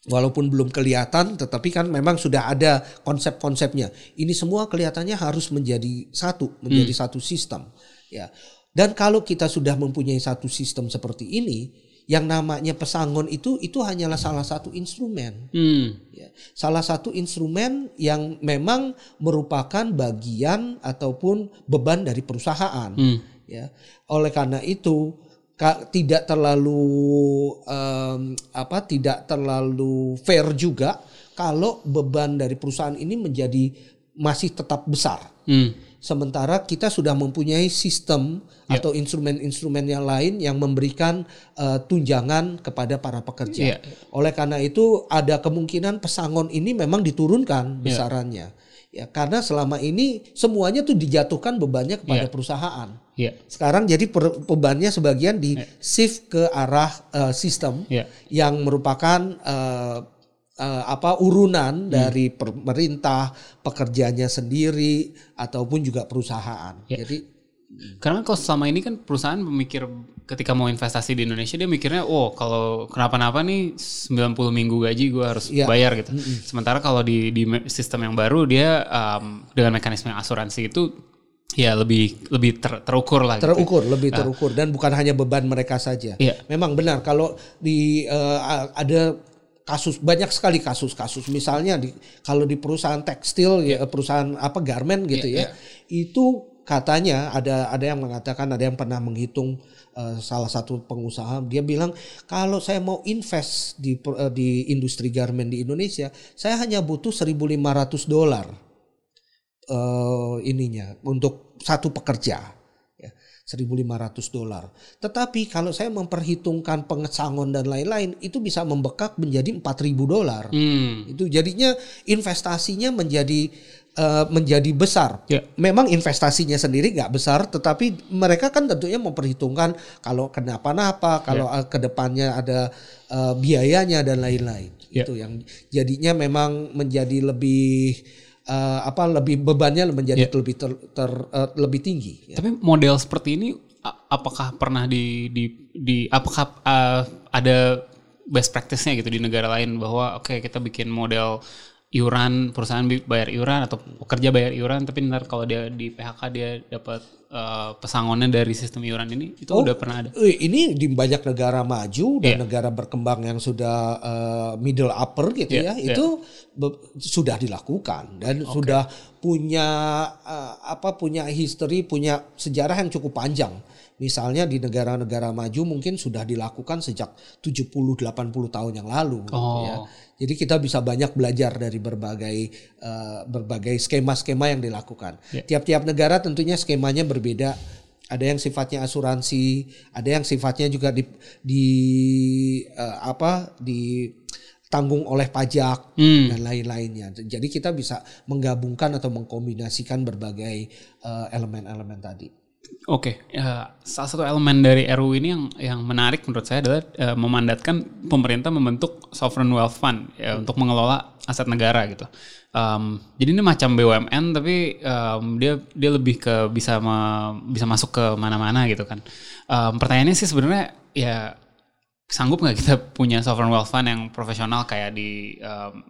Walaupun belum kelihatan tetapi kan memang sudah ada konsep-konsepnya. Ini semua kelihatannya harus menjadi satu, menjadi hmm. satu sistem. Ya. Dan kalau kita sudah mempunyai satu sistem seperti ini, yang namanya pesangon itu itu hanyalah salah satu instrumen. Hmm. Salah satu instrumen yang memang merupakan bagian ataupun beban dari perusahaan. Hmm. Ya. Oleh karena itu tidak terlalu um, apa tidak terlalu fair juga kalau beban dari perusahaan ini menjadi masih tetap besar. Hmm. Sementara kita sudah mempunyai sistem yeah. atau instrumen-instrumen yang lain yang memberikan uh, tunjangan kepada para pekerja. Yeah. Oleh karena itu ada kemungkinan pesangon ini memang diturunkan besarannya. Yeah. Ya, karena selama ini semuanya tuh dijatuhkan bebannya kepada yeah. perusahaan. Yeah. Sekarang jadi per, bebannya sebagian di yeah. shift ke arah uh, sistem yeah. yang merupakan uh, uh, apa urunan hmm. dari pemerintah, pekerjanya sendiri ataupun juga perusahaan. Yeah. Jadi karena kalau selama ini kan perusahaan memikir ketika mau investasi di Indonesia dia mikirnya oh kalau kenapa-napa nih sembilan puluh minggu gaji gue harus yeah. bayar gitu. Mm-hmm. Sementara kalau di, di sistem yang baru dia um, dengan mekanisme asuransi itu ya lebih lebih ter, terukur lah. Terukur gitu. Lebih terukur uh, dan bukan hanya beban mereka saja. Yeah. Memang benar kalau di uh, ada kasus banyak sekali kasus-kasus misalnya di, kalau di perusahaan tekstil yeah. ya, perusahaan apa garment gitu yeah, ya yeah. itu katanya ada ada yang mengatakan ada yang pernah menghitung uh, salah satu pengusaha dia bilang kalau saya mau invest di uh, di industri garment di Indonesia saya hanya butuh seribu lima ratus dolar uh, ininya untuk satu pekerja ya, seribu lima ratus dolar. Tetapi kalau saya memperhitungkan pengesangon dan lain-lain itu bisa membekak menjadi empat ribu dolar. Hmm. Itu jadinya investasinya menjadi Uh, menjadi besar. Yeah. Memang investasinya sendiri nggak besar, tetapi mereka kan tentunya memperhitungkan kalau kenapa-napa, kalau yeah. kedepannya ada uh, biayanya dan lain-lain. Yeah. Itu yang jadinya memang menjadi lebih uh, apa lebih bebannya menjadi yeah. lebih ter, ter, uh, lebih tinggi. Ya. Tapi model seperti ini, apakah pernah di di, di apakah uh, ada best practice-nya gitu di negara lain bahwa oke okay, kita bikin model iuran, perusahaan bayar iuran atau pekerja bayar iuran, tapi ntar kalau dia di P H K dia dapat uh, pesangonnya dari sistem iuran ini, itu oh, udah pernah ada? Ini di banyak negara maju dan yeah. negara berkembang yang sudah uh, middle upper gitu yeah, ya, yeah. itu be- sudah dilakukan dan okay. sudah punya uh, apa punya history, punya sejarah yang cukup panjang. Misalnya di negara-negara maju mungkin sudah dilakukan sejak tujuh puluh delapan puluh tahun yang lalu. Oh. Ya. Jadi kita bisa banyak belajar dari berbagai uh, berbagai skema-skema yang dilakukan. Yeah. Tiap-tiap negara tentunya skemanya berbeda. Ada yang sifatnya asuransi, ada yang sifatnya juga di di uh, apa di tanggung oleh pajak hmm. dan lain-lainnya. Jadi kita bisa menggabungkan atau mengkombinasikan berbagai uh, elemen-elemen tadi. Oke, okay. uh, salah satu elemen dari R U U ini yang yang menarik menurut saya adalah uh, memandatkan pemerintah membentuk sovereign wealth fund ya, hmm. untuk mengelola aset negara gitu. Um, jadi ini macam B U M N tapi um, dia dia lebih ke bisa me, bisa masuk ke mana-mana gitu kan. Um, pertanyaannya sih sebenarnya ya sanggup nggak kita punya sovereign wealth fund yang profesional kayak di um,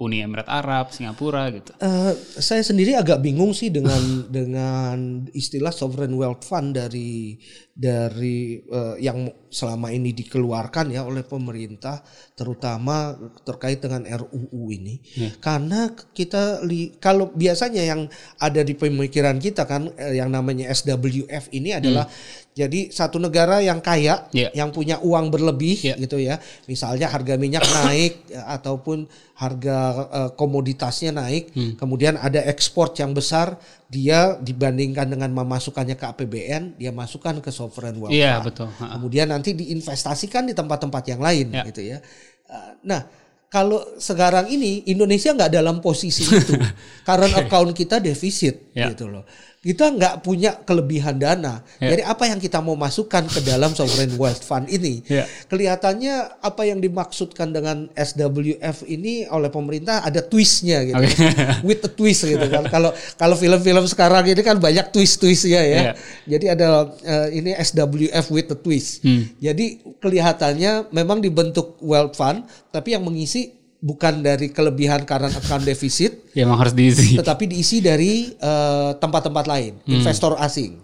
Uni Emirat Arab, Singapura gitu. Uh, saya sendiri agak bingung sih dengan dengan istilah sovereign wealth fund dari dari uh, yang selama ini dikeluarkan ya oleh pemerintah, terutama terkait dengan R U U ini. Yeah. Karena kita li, kalau biasanya yang ada di pemikiran kita kan yang namanya S W F ini adalah hmm. jadi satu negara yang kaya, yeah. yang punya uang berlebih yeah. gitu ya. Misalnya harga minyak naik ataupun harga uh, komoditasnya naik, hmm. kemudian ada ekspor yang besar, dia dibandingkan dengan memasukkannya ke A P B N, dia masukkan ke sovereign wealth. Iya, yeah, betul. Ha-ha. Kemudian nanti diinvestasikan di tempat-tempat yang lain yeah. gitu ya. Uh, nah, kalau sekarang ini Indonesia nggak dalam posisi itu. Current account kita defisit yeah. gitu loh. Kita nggak punya kelebihan dana. Yeah. Jadi apa yang kita mau masukkan ke dalam sovereign wealth fund ini? Yeah. Kelihatannya apa yang dimaksudkan dengan S W F ini oleh pemerintah ada twist-nya gitu. Okay. With a twist gitu kan. Kalau kalau film-film sekarang ini kan banyak twist-twistnya ya. Yeah. Jadi ada uh, ini S W F with a twist. Hmm. Jadi kelihatannya memang dibentuk wealth fund tapi yang mengisi bukan dari kelebihan karena akan defisit, ya, memang harus diisi. Tetapi diisi dari uh, tempat-tempat lain, hmm. investor asing.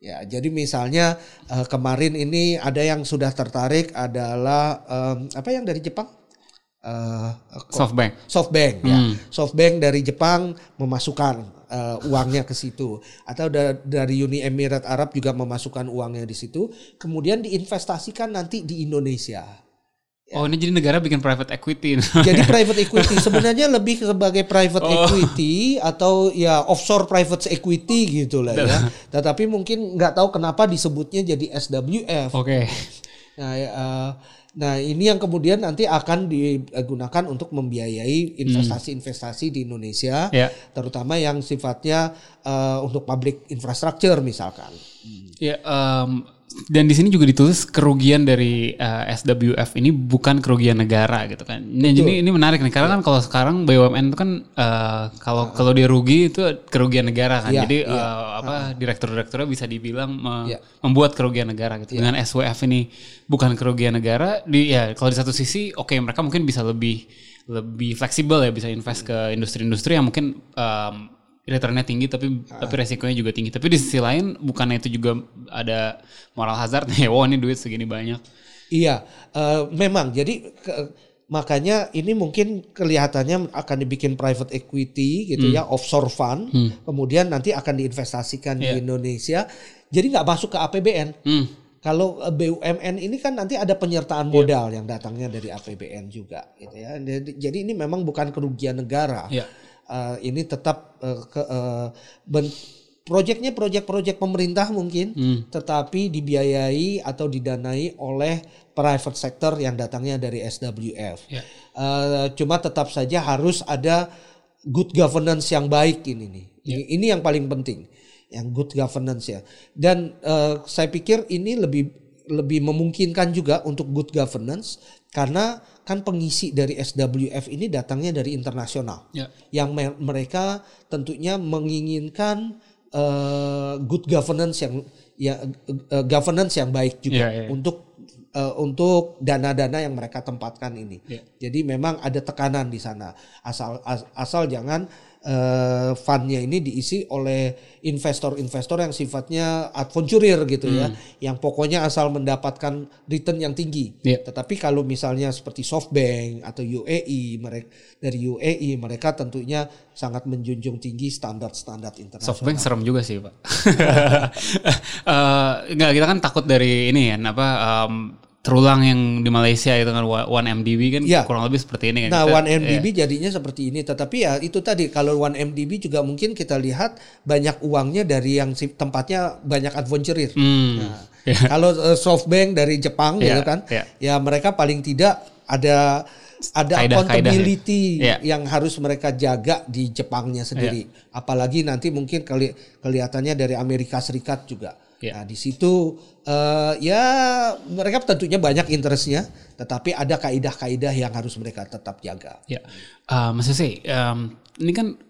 Ya, jadi misalnya uh, kemarin ini ada yang sudah tertarik adalah um, apa yang dari Jepang? Uh, Softbank. Softbank, hmm. ya. Softbank dari Jepang memasukkan uh, uangnya ke situ, atau da- dari Uni Emirat Arab juga memasukkan uangnya di situ, kemudian diinvestasikan nanti di Indonesia. Ya. Oh, ini jadi negara bikin private equity. Jadi private equity sebenarnya lebih sebagai private oh. equity atau ya offshore private equity gitulah ya. Tetapi mungkin nggak tahu kenapa disebutnya jadi S W F. Oke. Okay. Nah. Uh, Nah ini yang kemudian nanti akan digunakan untuk membiayai investasi-investasi di Indonesia, yeah. terutama yang sifatnya uh, untuk public infrastructure misalkan. Ya, yeah, um, dan di sini juga ditulis kerugian dari uh, S W F ini bukan kerugian negara gitu kan. Nah, jadi ini menarik nih karena yeah. kan kalau sekarang B U M N itu kan uh, kalau uh, kalau dia rugi itu kerugian negara kan. Yeah, jadi yeah. Uh, apa uh, direktur-direkturnya bisa dibilang me- yeah. membuat kerugian negara gitu. Yeah. Dengan S W F ini bukan kerugian negara, di ya kalau di satu sisi oke okay, mereka mungkin bisa lebih lebih fleksibel ya, bisa invest ke industri-industri yang mungkin um, returnnya tinggi tapi uh. tapi resikonya juga tinggi. Tapi di sisi lain bukannya itu juga ada moral hazard nih, wow ini duit segini banyak. Iya, uh, memang. Jadi ke, makanya ini mungkin kelihatannya akan dibikin private equity gitu hmm. ya, offshore fund. Hmm. Kemudian nanti akan diinvestasikan yeah. di Indonesia. Jadi nggak masuk ke A P B N. Hmm. Kalau B U M N ini kan nanti ada penyertaan modal yeah. yang datangnya dari A P B N juga gitu ya. Jadi ini memang bukan kerugian negara. Yeah. Uh, ini tetap uh, ke, uh, ben- proyeknya proyek-proyek pemerintah mungkin, hmm. tetapi dibiayai atau didanai oleh private sector yang datangnya dari S W F. Yeah. Uh, cuma tetap saja harus ada good governance yang baik ini nih. Yeah. Ini yang paling penting, yang good governance ya. Dan uh, saya pikir ini lebih lebih memungkinkan juga untuk good governance karena kan pengisi dari S W F ini datangnya dari internasional, yeah. yang me- mereka tentunya menginginkan uh, good governance yang ya, uh, governance yang baik juga yeah, yeah, yeah. untuk uh, untuk dana-dana yang mereka tempatkan ini. Yeah. Jadi memang ada tekanan di sana, asal as, asal jangan uh, fundnya ini diisi oleh investor-investor yang sifatnya adventurer gitu mm. ya, yang pokoknya asal mendapatkan return yang tinggi. Yeah. Tetapi kalau misalnya seperti Softbank atau U A E, mereka dari U A E mereka tentunya sangat menjunjung tinggi standar-standar internasional. Softbank serem juga sih Pak. uh, nggak kita kan takut dari ini ya, apa? Um, terulang yang di Malaysia itu kan one M D B kan ya. Kurang lebih seperti ini kan. Nah kita, one M D B ya. Jadinya seperti ini, tetapi ya itu tadi kalau one M D B juga mungkin kita lihat banyak uangnya dari yang tempatnya banyak adventurer. Hmm. Nah, ya. Kalau uh, Softbank dari Jepang ya, gitu kan, ya. ya mereka paling tidak ada ada kaidah, accountability kaidah, ya. yang harus mereka jaga di Jepangnya sendiri. Ya. Apalagi nanti mungkin keli- kelihatannya dari Amerika Serikat juga. Yeah. Nah di situ uh, ya mereka tentunya banyak interestnya, tetapi ada kaidah-kaidah yang harus mereka tetap jaga. Ya, yeah. uh, Mas Yose, um, ini kan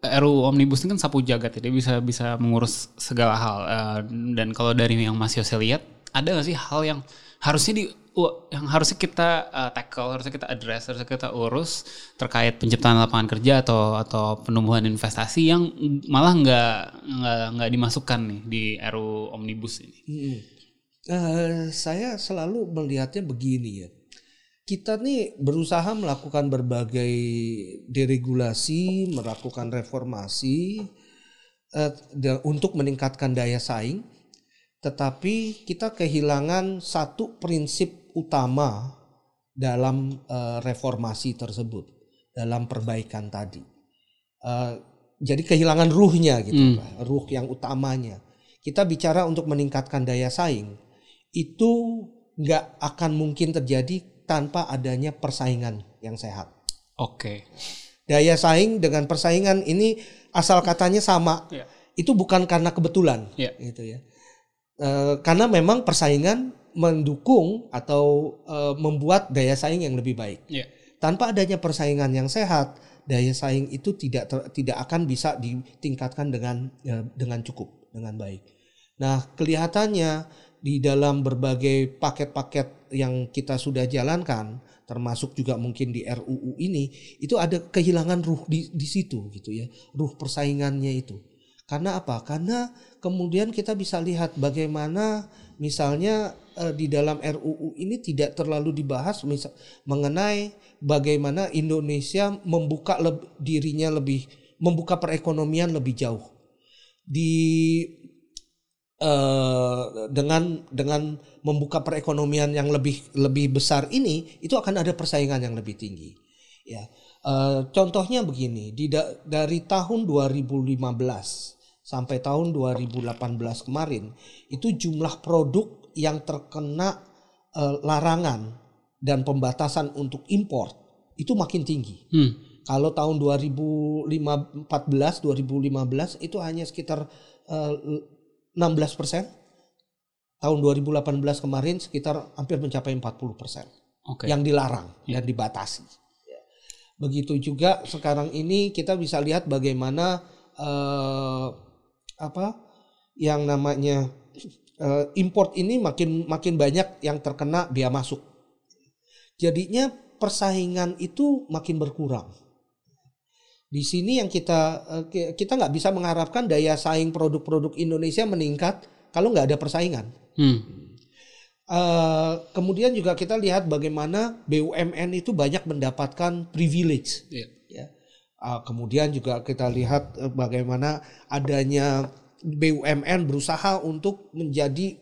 R U U Omnibus ini kan sapu jagat, ya. Dia bisa bisa mengurus segala hal. Uh, dan kalau dari yang Mas Yose lihat, ada nggak sih hal yang harusnya di Uh, yang harusnya kita uh, tackle, harusnya kita address, harusnya kita urus terkait penciptaan lapangan kerja atau atau penumbuhan investasi yang malah nggak nggak nggak dimasukkan nih di R U U Omnibus ini. Hmm. Uh, saya selalu melihatnya begini ya, kita nih berusaha melakukan berbagai deregulasi, melakukan reformasi uh, da- untuk meningkatkan daya saing, tetapi kita kehilangan satu prinsip utama dalam uh, reformasi tersebut, dalam perbaikan tadi. Uh, jadi kehilangan ruhnya gitu, hmm. ruh yang utamanya. Kita bicara untuk meningkatkan daya saing, itu nggak akan mungkin terjadi tanpa adanya persaingan yang sehat. Oke. Okay. Daya saing dengan persaingan ini asal katanya sama, yeah. itu bukan karena kebetulan, yeah. gitu ya. Uh, karena memang persaingan mendukung atau uh, membuat daya saing yang lebih baik. Yeah. Tanpa adanya persaingan yang sehat, daya saing itu tidak ter, tidak akan bisa ditingkatkan dengan ya, dengan cukup, dengan baik. Nah, kelihatannya di dalam berbagai paket-paket yang kita sudah jalankan, termasuk juga mungkin di R U U ini, itu ada kehilangan ruh di di situ gitu ya, ruh persaingannya itu. Karena apa? Karena kemudian kita bisa lihat bagaimana misalnya eh, di dalam R U U ini tidak terlalu dibahas misal, mengenai bagaimana Indonesia membuka leb, dirinya lebih, membuka perekonomian lebih jauh. Di eh, dengan dengan membuka perekonomian yang lebih lebih besar ini, itu akan ada persaingan yang lebih tinggi. Ya. Uh, contohnya begini, di da- dari tahun dua ribu lima belas sampai tahun dua ribu delapan belas kemarin, itu jumlah produk yang terkena uh, larangan dan pembatasan untuk import itu makin tinggi. Hmm. Kalau tahun dua ribu empat belas, dua ribu lima belas itu hanya sekitar uh, enam belas persen. Tahun dua ribu delapan belas kemarin sekitar hampir mencapai empat puluh persen. Okay. Yang dilarang dan dibatasi. Begitu juga sekarang ini kita bisa lihat bagaimana eh, apa yang namanya eh, import ini makin makin banyak yang terkena bea masuk. Jadinya persaingan itu makin berkurang. Di sini yang kita eh, kita nggak bisa mengharapkan daya saing produk-produk Indonesia meningkat kalau nggak ada persaingan. Hmm. Uh, kemudian juga kita lihat bagaimana B U M N itu banyak mendapatkan privilege. Yeah. Ya. Uh, kemudian juga kita lihat bagaimana adanya B U M N berusaha untuk menjadi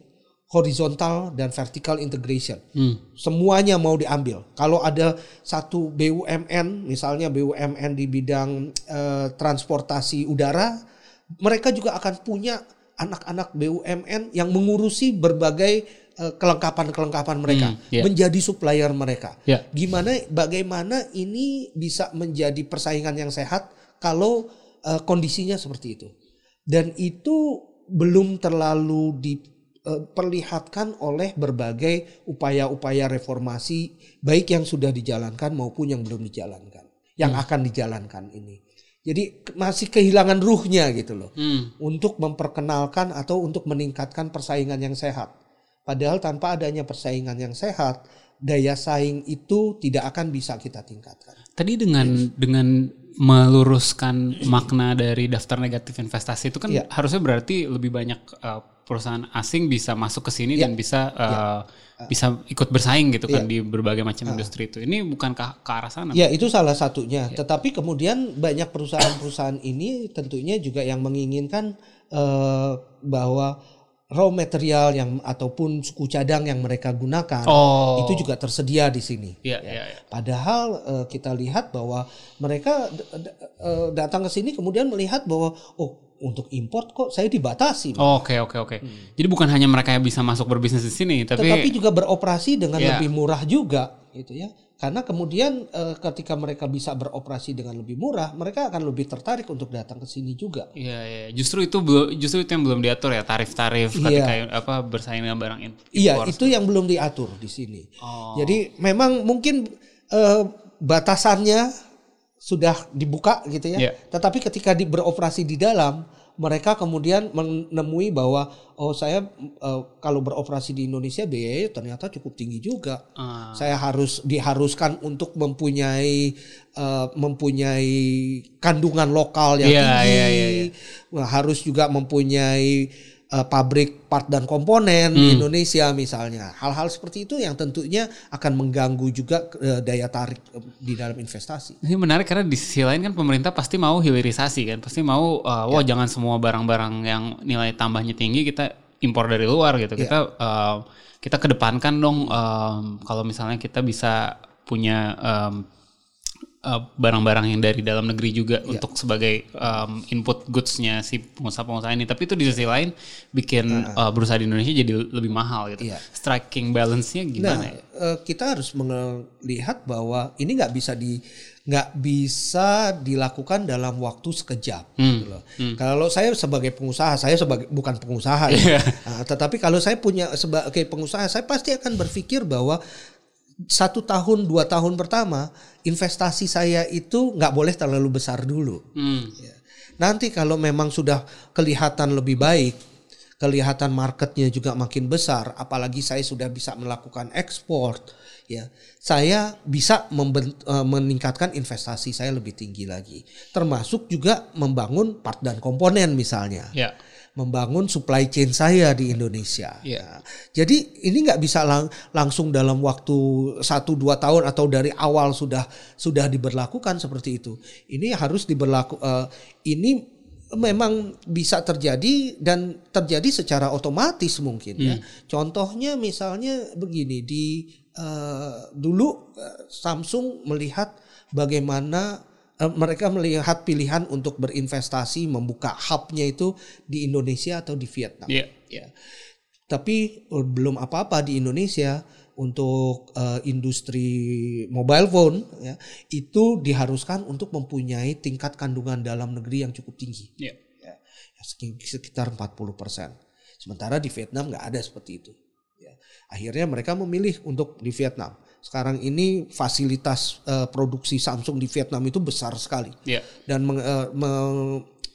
horizontal dan vertical integration. Hmm. Semuanya mau diambil. Kalau ada satu B U M N, misalnya B U M N di bidang uh, transportasi udara, mereka juga akan punya anak-anak B U M N yang mengurusi berbagai kelengkapan-kelengkapan mereka, hmm, yeah. menjadi supplier mereka. Yeah. Gimana, bagaimana ini bisa menjadi persaingan yang sehat kalau uh, kondisinya seperti itu. Dan itu belum terlalu diperlihatkan oleh berbagai upaya-upaya reformasi, baik yang sudah dijalankan maupun yang belum dijalankan, yang hmm. akan dijalankan ini. Jadi masih kehilangan ruhnya gitu loh, hmm. untuk memperkenalkan atau untuk meningkatkan persaingan yang sehat. Padahal tanpa adanya persaingan yang sehat, daya saing itu tidak akan bisa kita tingkatkan. Tadi dengan yes. dengan meluruskan makna dari daftar negatif investasi itu kan yeah. harusnya berarti lebih banyak uh, perusahaan asing bisa masuk ke sini yeah. dan bisa uh, yeah. uh, bisa ikut bersaing gitu yeah. kan di berbagai macam uh. industri itu. Ini bukan ke, ke arah sana. Ya, yeah, itu salah satunya. Yeah. Tetapi kemudian banyak perusahaan-perusahaan ini tentunya juga yang menginginkan uh, bahwa raw material yang ataupun suku cadang yang mereka gunakan oh. itu juga tersedia di sini. Yeah, ya. yeah, yeah. Padahal uh, kita lihat bahwa mereka d- d- uh, datang ke sini kemudian melihat bahwa oh untuk import kok saya dibatasi. Oke oke oke. Jadi bukan hanya mereka yang bisa masuk berbisnis di sini, tapi tetapi juga beroperasi dengan yeah. lebih murah juga, gitu ya. Karena kemudian uh, ketika mereka bisa beroperasi dengan lebih murah, mereka akan lebih tertarik untuk datang ke sini juga. Iya, iya. Justru itu justru itu yang belum diatur ya, tarif-tarif iya. ketika apa bersaing dengan barang impor. Iya, itu yang belum diatur di sini. Oh. Jadi memang mungkin uh, batasannya sudah dibuka gitu ya. Yeah. Tetapi ketika di, beroperasi di dalam, mereka kemudian menemui bahwa oh saya uh, kalau beroperasi di Indonesia biaya ternyata cukup tinggi juga. Uh. Saya harus diharuskan untuk mempunyai uh, mempunyai kandungan lokal yang yeah, tinggi. Yeah, yeah, yeah. Harus juga mempunyai uh, pabrik part dan komponen hmm. di Indonesia misalnya. Hal-hal seperti itu yang tentunya akan mengganggu juga uh, daya tarik uh, di dalam investasi. Ini menarik karena di sisi lain kan pemerintah pasti mau hilirisasi kan. Pasti mau uh, wah yeah. jangan semua barang-barang yang nilai tambahnya tinggi kita impor dari luar gitu. Kita yeah. uh, kita kedepankan dong um, kalau misalnya kita bisa punya um, uh, barang-barang yang dari dalam negeri juga yeah. untuk sebagai um, input goods-nya si pengusaha-pengusaha ini. Tapi itu di sisi lain bikin uh, uh, berusaha di Indonesia jadi lebih mahal gitu. Yeah. Striking balance-nya gimana? Nah, ya? uh, kita harus melihat bahwa ini nggak bisa di nggak bisa dilakukan dalam waktu sekejap. Hmm. Gitu loh. Hmm. Kalau saya sebagai pengusaha, saya sebagai bukan pengusaha, yeah. ya. Nah, tetapi kalau saya punya sebagai pengusaha, saya pasti akan berpikir bahwa satu tahun dua tahun pertama investasi saya itu nggak boleh terlalu besar dulu. Hmm. Nanti kalau memang sudah kelihatan lebih baik, kelihatan marketnya juga makin besar, apalagi saya sudah bisa melakukan ekspor, ya, saya bisa membent- meningkatkan investasi saya lebih tinggi lagi, termasuk juga membangun part dan komponen misalnya, ya. Membangun supply chain saya di Indonesia. Ya. Jadi ini nggak bisa lang- langsung dalam waktu satu dua tahun atau dari awal sudah sudah diberlakukan seperti itu. Ini harus diberlaku. Uh, ini memang bisa terjadi dan terjadi secara otomatis mungkin ya. Hmm. Contohnya misalnya begini, di uh, dulu uh, Samsung melihat bagaimana uh, mereka melihat pilihan untuk berinvestasi membuka hub-nya itu di Indonesia atau di Vietnam. Yeah. Ya. Tapi uh, belum apa-apa di Indonesia untuk uh, industri mobile phone ya, itu diharuskan untuk mempunyai tingkat kandungan dalam negeri yang cukup tinggi, yeah. ya, sekitar empat puluh persen. Sementara di Vietnam nggak ada seperti itu. Ya. Akhirnya mereka memilih untuk di Vietnam. Sekarang ini fasilitas uh, produksi Samsung di Vietnam itu besar sekali, yeah. dan meng, uh, mem,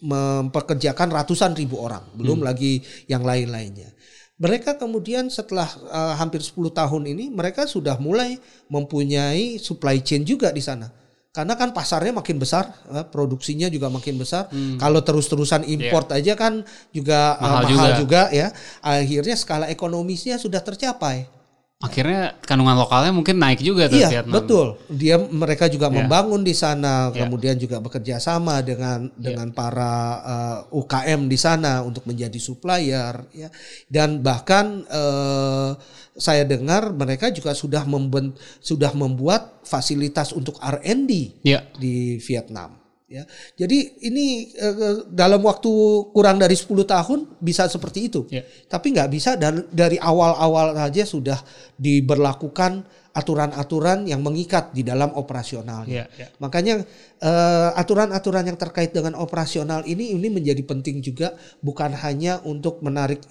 mempekerjakan ratusan ribu orang, belum hmm. lagi yang lain-lainnya. Mereka kemudian setelah uh, hampir sepuluh tahun ini mereka sudah mulai mempunyai supply chain juga di sana. Karena kan pasarnya makin besar, uh, produksinya juga makin besar. Hmm. Kalau terus-terusan import yeah. aja kan juga mahal, uh, mahal juga. juga ya. Akhirnya skala ekonomisnya sudah tercapai. Akhirnya kandungan lokalnya mungkin naik juga tuh Vietnam. Iya, betul. Dia mereka juga yeah. membangun di sana, yeah. kemudian juga bekerja sama dengan yeah. dengan para uh, U K M di sana untuk menjadi supplier ya. Dan bahkan uh, saya dengar mereka juga sudah membent, sudah membuat fasilitas untuk R and D yeah. di Vietnam. Ya, jadi ini eh, dalam waktu kurang dari sepuluh tahun bisa seperti itu. Ya. Tapi nggak bisa dari, dari awal-awal saja sudah diberlakukan aturan-aturan yang mengikat di dalam operasionalnya. Ya, ya. Makanya eh, aturan-aturan yang terkait dengan operasional ini ini menjadi penting juga, bukan hanya untuk menarik,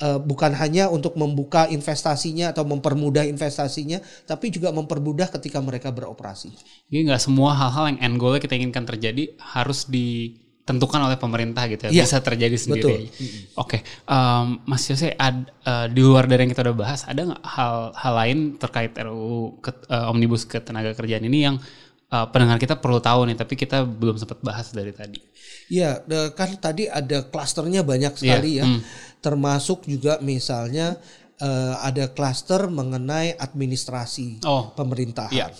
eh, bukan hanya untuk membuka investasinya atau mempermudah investasinya, tapi juga mempermudah ketika mereka beroperasi. Jadi nggak semua hal-hal yang end goal-nya kita inginkan terjadi harus ditentukan oleh pemerintah gitu ya, ya, bisa terjadi sendiri. Betul. Oke, okay. um, Mas Yose, ad, uh, di luar dari yang kita udah bahas, ada nggak hal-hal lain terkait R U U ke, uh, Omnibus Ketenagakerjaan ini yang uh, pendengar kita perlu tahu nih, tapi kita belum sempat bahas dari tadi? Iya, kan tadi ada klasternya banyak sekali yeah. ya, hmm. termasuk juga misalnya Uh, ada klaster mengenai administrasi oh, pemerintahan. Iya.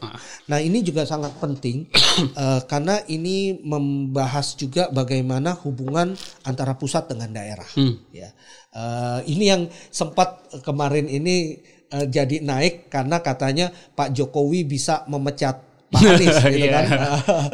Nah ini juga sangat penting uh, karena ini membahas juga bagaimana hubungan antara pusat dengan daerah. Hmm. Ya. Uh, ini yang sempat kemarin ini uh, jadi naik karena katanya Pak Jokowi bisa memecat Pak Anies gitu yeah. kan.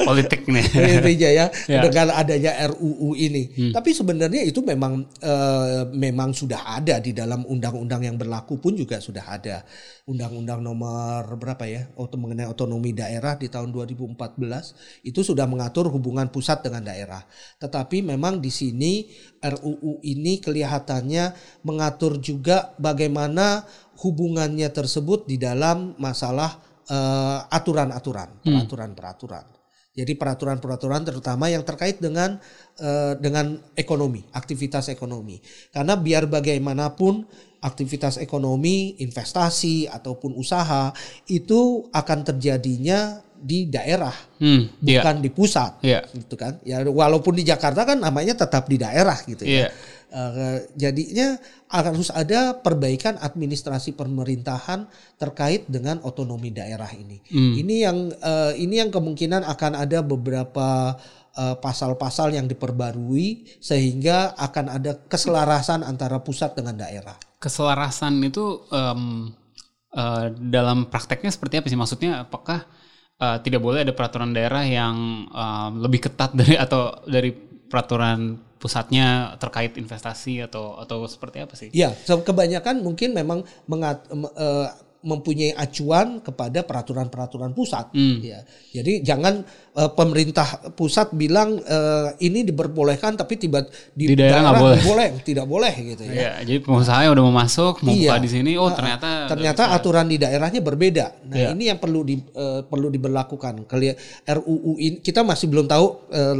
Politik nih. Intinya ya yeah. dengan adanya R U U ini. Hmm. Tapi sebenarnya itu memang uh, memang sudah ada di dalam undang-undang yang berlaku pun juga sudah ada. Undang-undang nomor berapa ya? Oto mengenai otonomi daerah di tahun dua ribu empat belas itu sudah mengatur hubungan pusat dengan daerah. Tetapi memang di sini R U U ini kelihatannya mengatur juga bagaimana hubungannya tersebut di dalam masalah Uh, aturan-aturan, peraturan-peraturan. Hmm. Jadi peraturan-peraturan terutama yang terkait dengan uh, dengan ekonomi, aktivitas ekonomi. Karena biar bagaimanapun aktivitas ekonomi, investasi ataupun usaha itu akan terjadinya di daerah, hmm, bukan yeah. di pusat, yeah. gitu kan? Ya walaupun di Jakarta kan namanya tetap di daerah gitu ya. Yeah. Uh, jadinya harus ada perbaikan administrasi pemerintahan terkait dengan otonomi daerah ini. Hmm. Ini yang uh, ini yang kemungkinan akan ada beberapa uh, pasal-pasal yang diperbarui sehingga akan ada keselarasan antara pusat dengan daerah. Keselarasan itu um, uh, dalam prakteknya seperti apa sih? Maksudnya apakah uh, tidak boleh ada peraturan daerah yang uh, lebih ketat dari atau dari peraturan pusatnya terkait investasi atau atau seperti apa sih? Ya, kebanyakan mungkin memang mengat, uh, mempunyai acuan kepada peraturan-peraturan pusat. Hmm. Ya. Jadi jangan uh, pemerintah pusat bilang uh, ini diperbolehkan tapi tiba di, di daerah nggak boleh. boleh, tidak boleh gitu ya. Ya jadi pengusaha yang udah mau masuk, mau buka iya. di sini, oh ternyata ternyata aturan di daerahnya berbeda. Nah ya. Ini yang perlu di, uh, perlu diberlakukan. R U U ini kita masih belum tahu. Uh,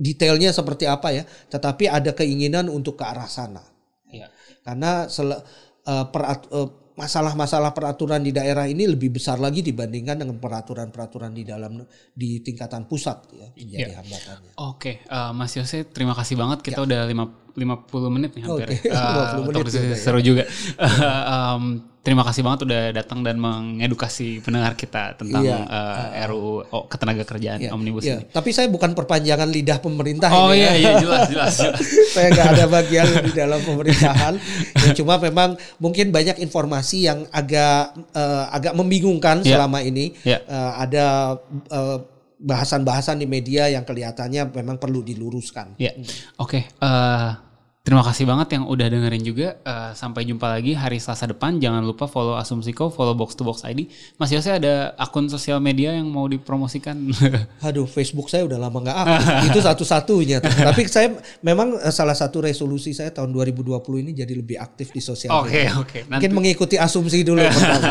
Detailnya seperti apa ya, tetapi ada keinginan untuk ke arah sana. Ya. Karena sel, uh, perat, uh, masalah-masalah peraturan di daerah ini lebih besar lagi dibandingkan dengan peraturan-peraturan di dalam di tingkatan pusat ya menjadi yeah. hambatannya. Oke, okay. uh, Mas Yose, terima kasih banget. Kita yeah. udah lima puluh menit nih hampir. Okay. Uh, menit juga, seru ya. juga. Uh, um, terima kasih banget udah datang dan mengedukasi pendengar kita tentang yeah. uh, R U U oh, ketenagakerjaan yeah. Omnibus yeah. ini. Tapi saya bukan perpanjangan lidah pemerintah oh, ini. Oh iya iya jelas jelas. jelas. Saya nggak ada bagian di dalam pemerintahan. Ya, cuma memang mungkin banyak informasi yang agak uh, agak membingungkan yeah. selama ini yeah. uh, ada uh, bahasan-bahasan di media yang kelihatannya memang perlu diluruskan. Yeah. Hmm. Oke, okay. uh, terima kasih banget yang udah dengerin juga. Uh, sampai jumpa lagi hari Selasa depan. Jangan lupa follow Asumsiko, follow Box to Box I D. Mas Yose, ada akun sosial media yang mau dipromosikan? Aduh, Facebook saya udah lama nggak aktif. Itu satu-satunya. Tapi saya memang salah satu resolusi saya tahun dua ribu dua puluh ini jadi lebih aktif di sosial okay, media. Oke, okay. oke. Mungkin mengikuti asumsi dulu. Oke,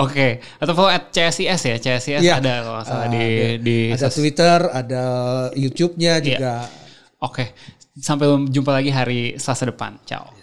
okay. Atau follow at C S I S ya. C S I S yeah. ada kalau nggak salah uh, di, di ada sos- Twitter, ada YouTube-nya juga. Yeah. Oke, okay. Sampai jumpa lagi hari Selasa depan. Ciao.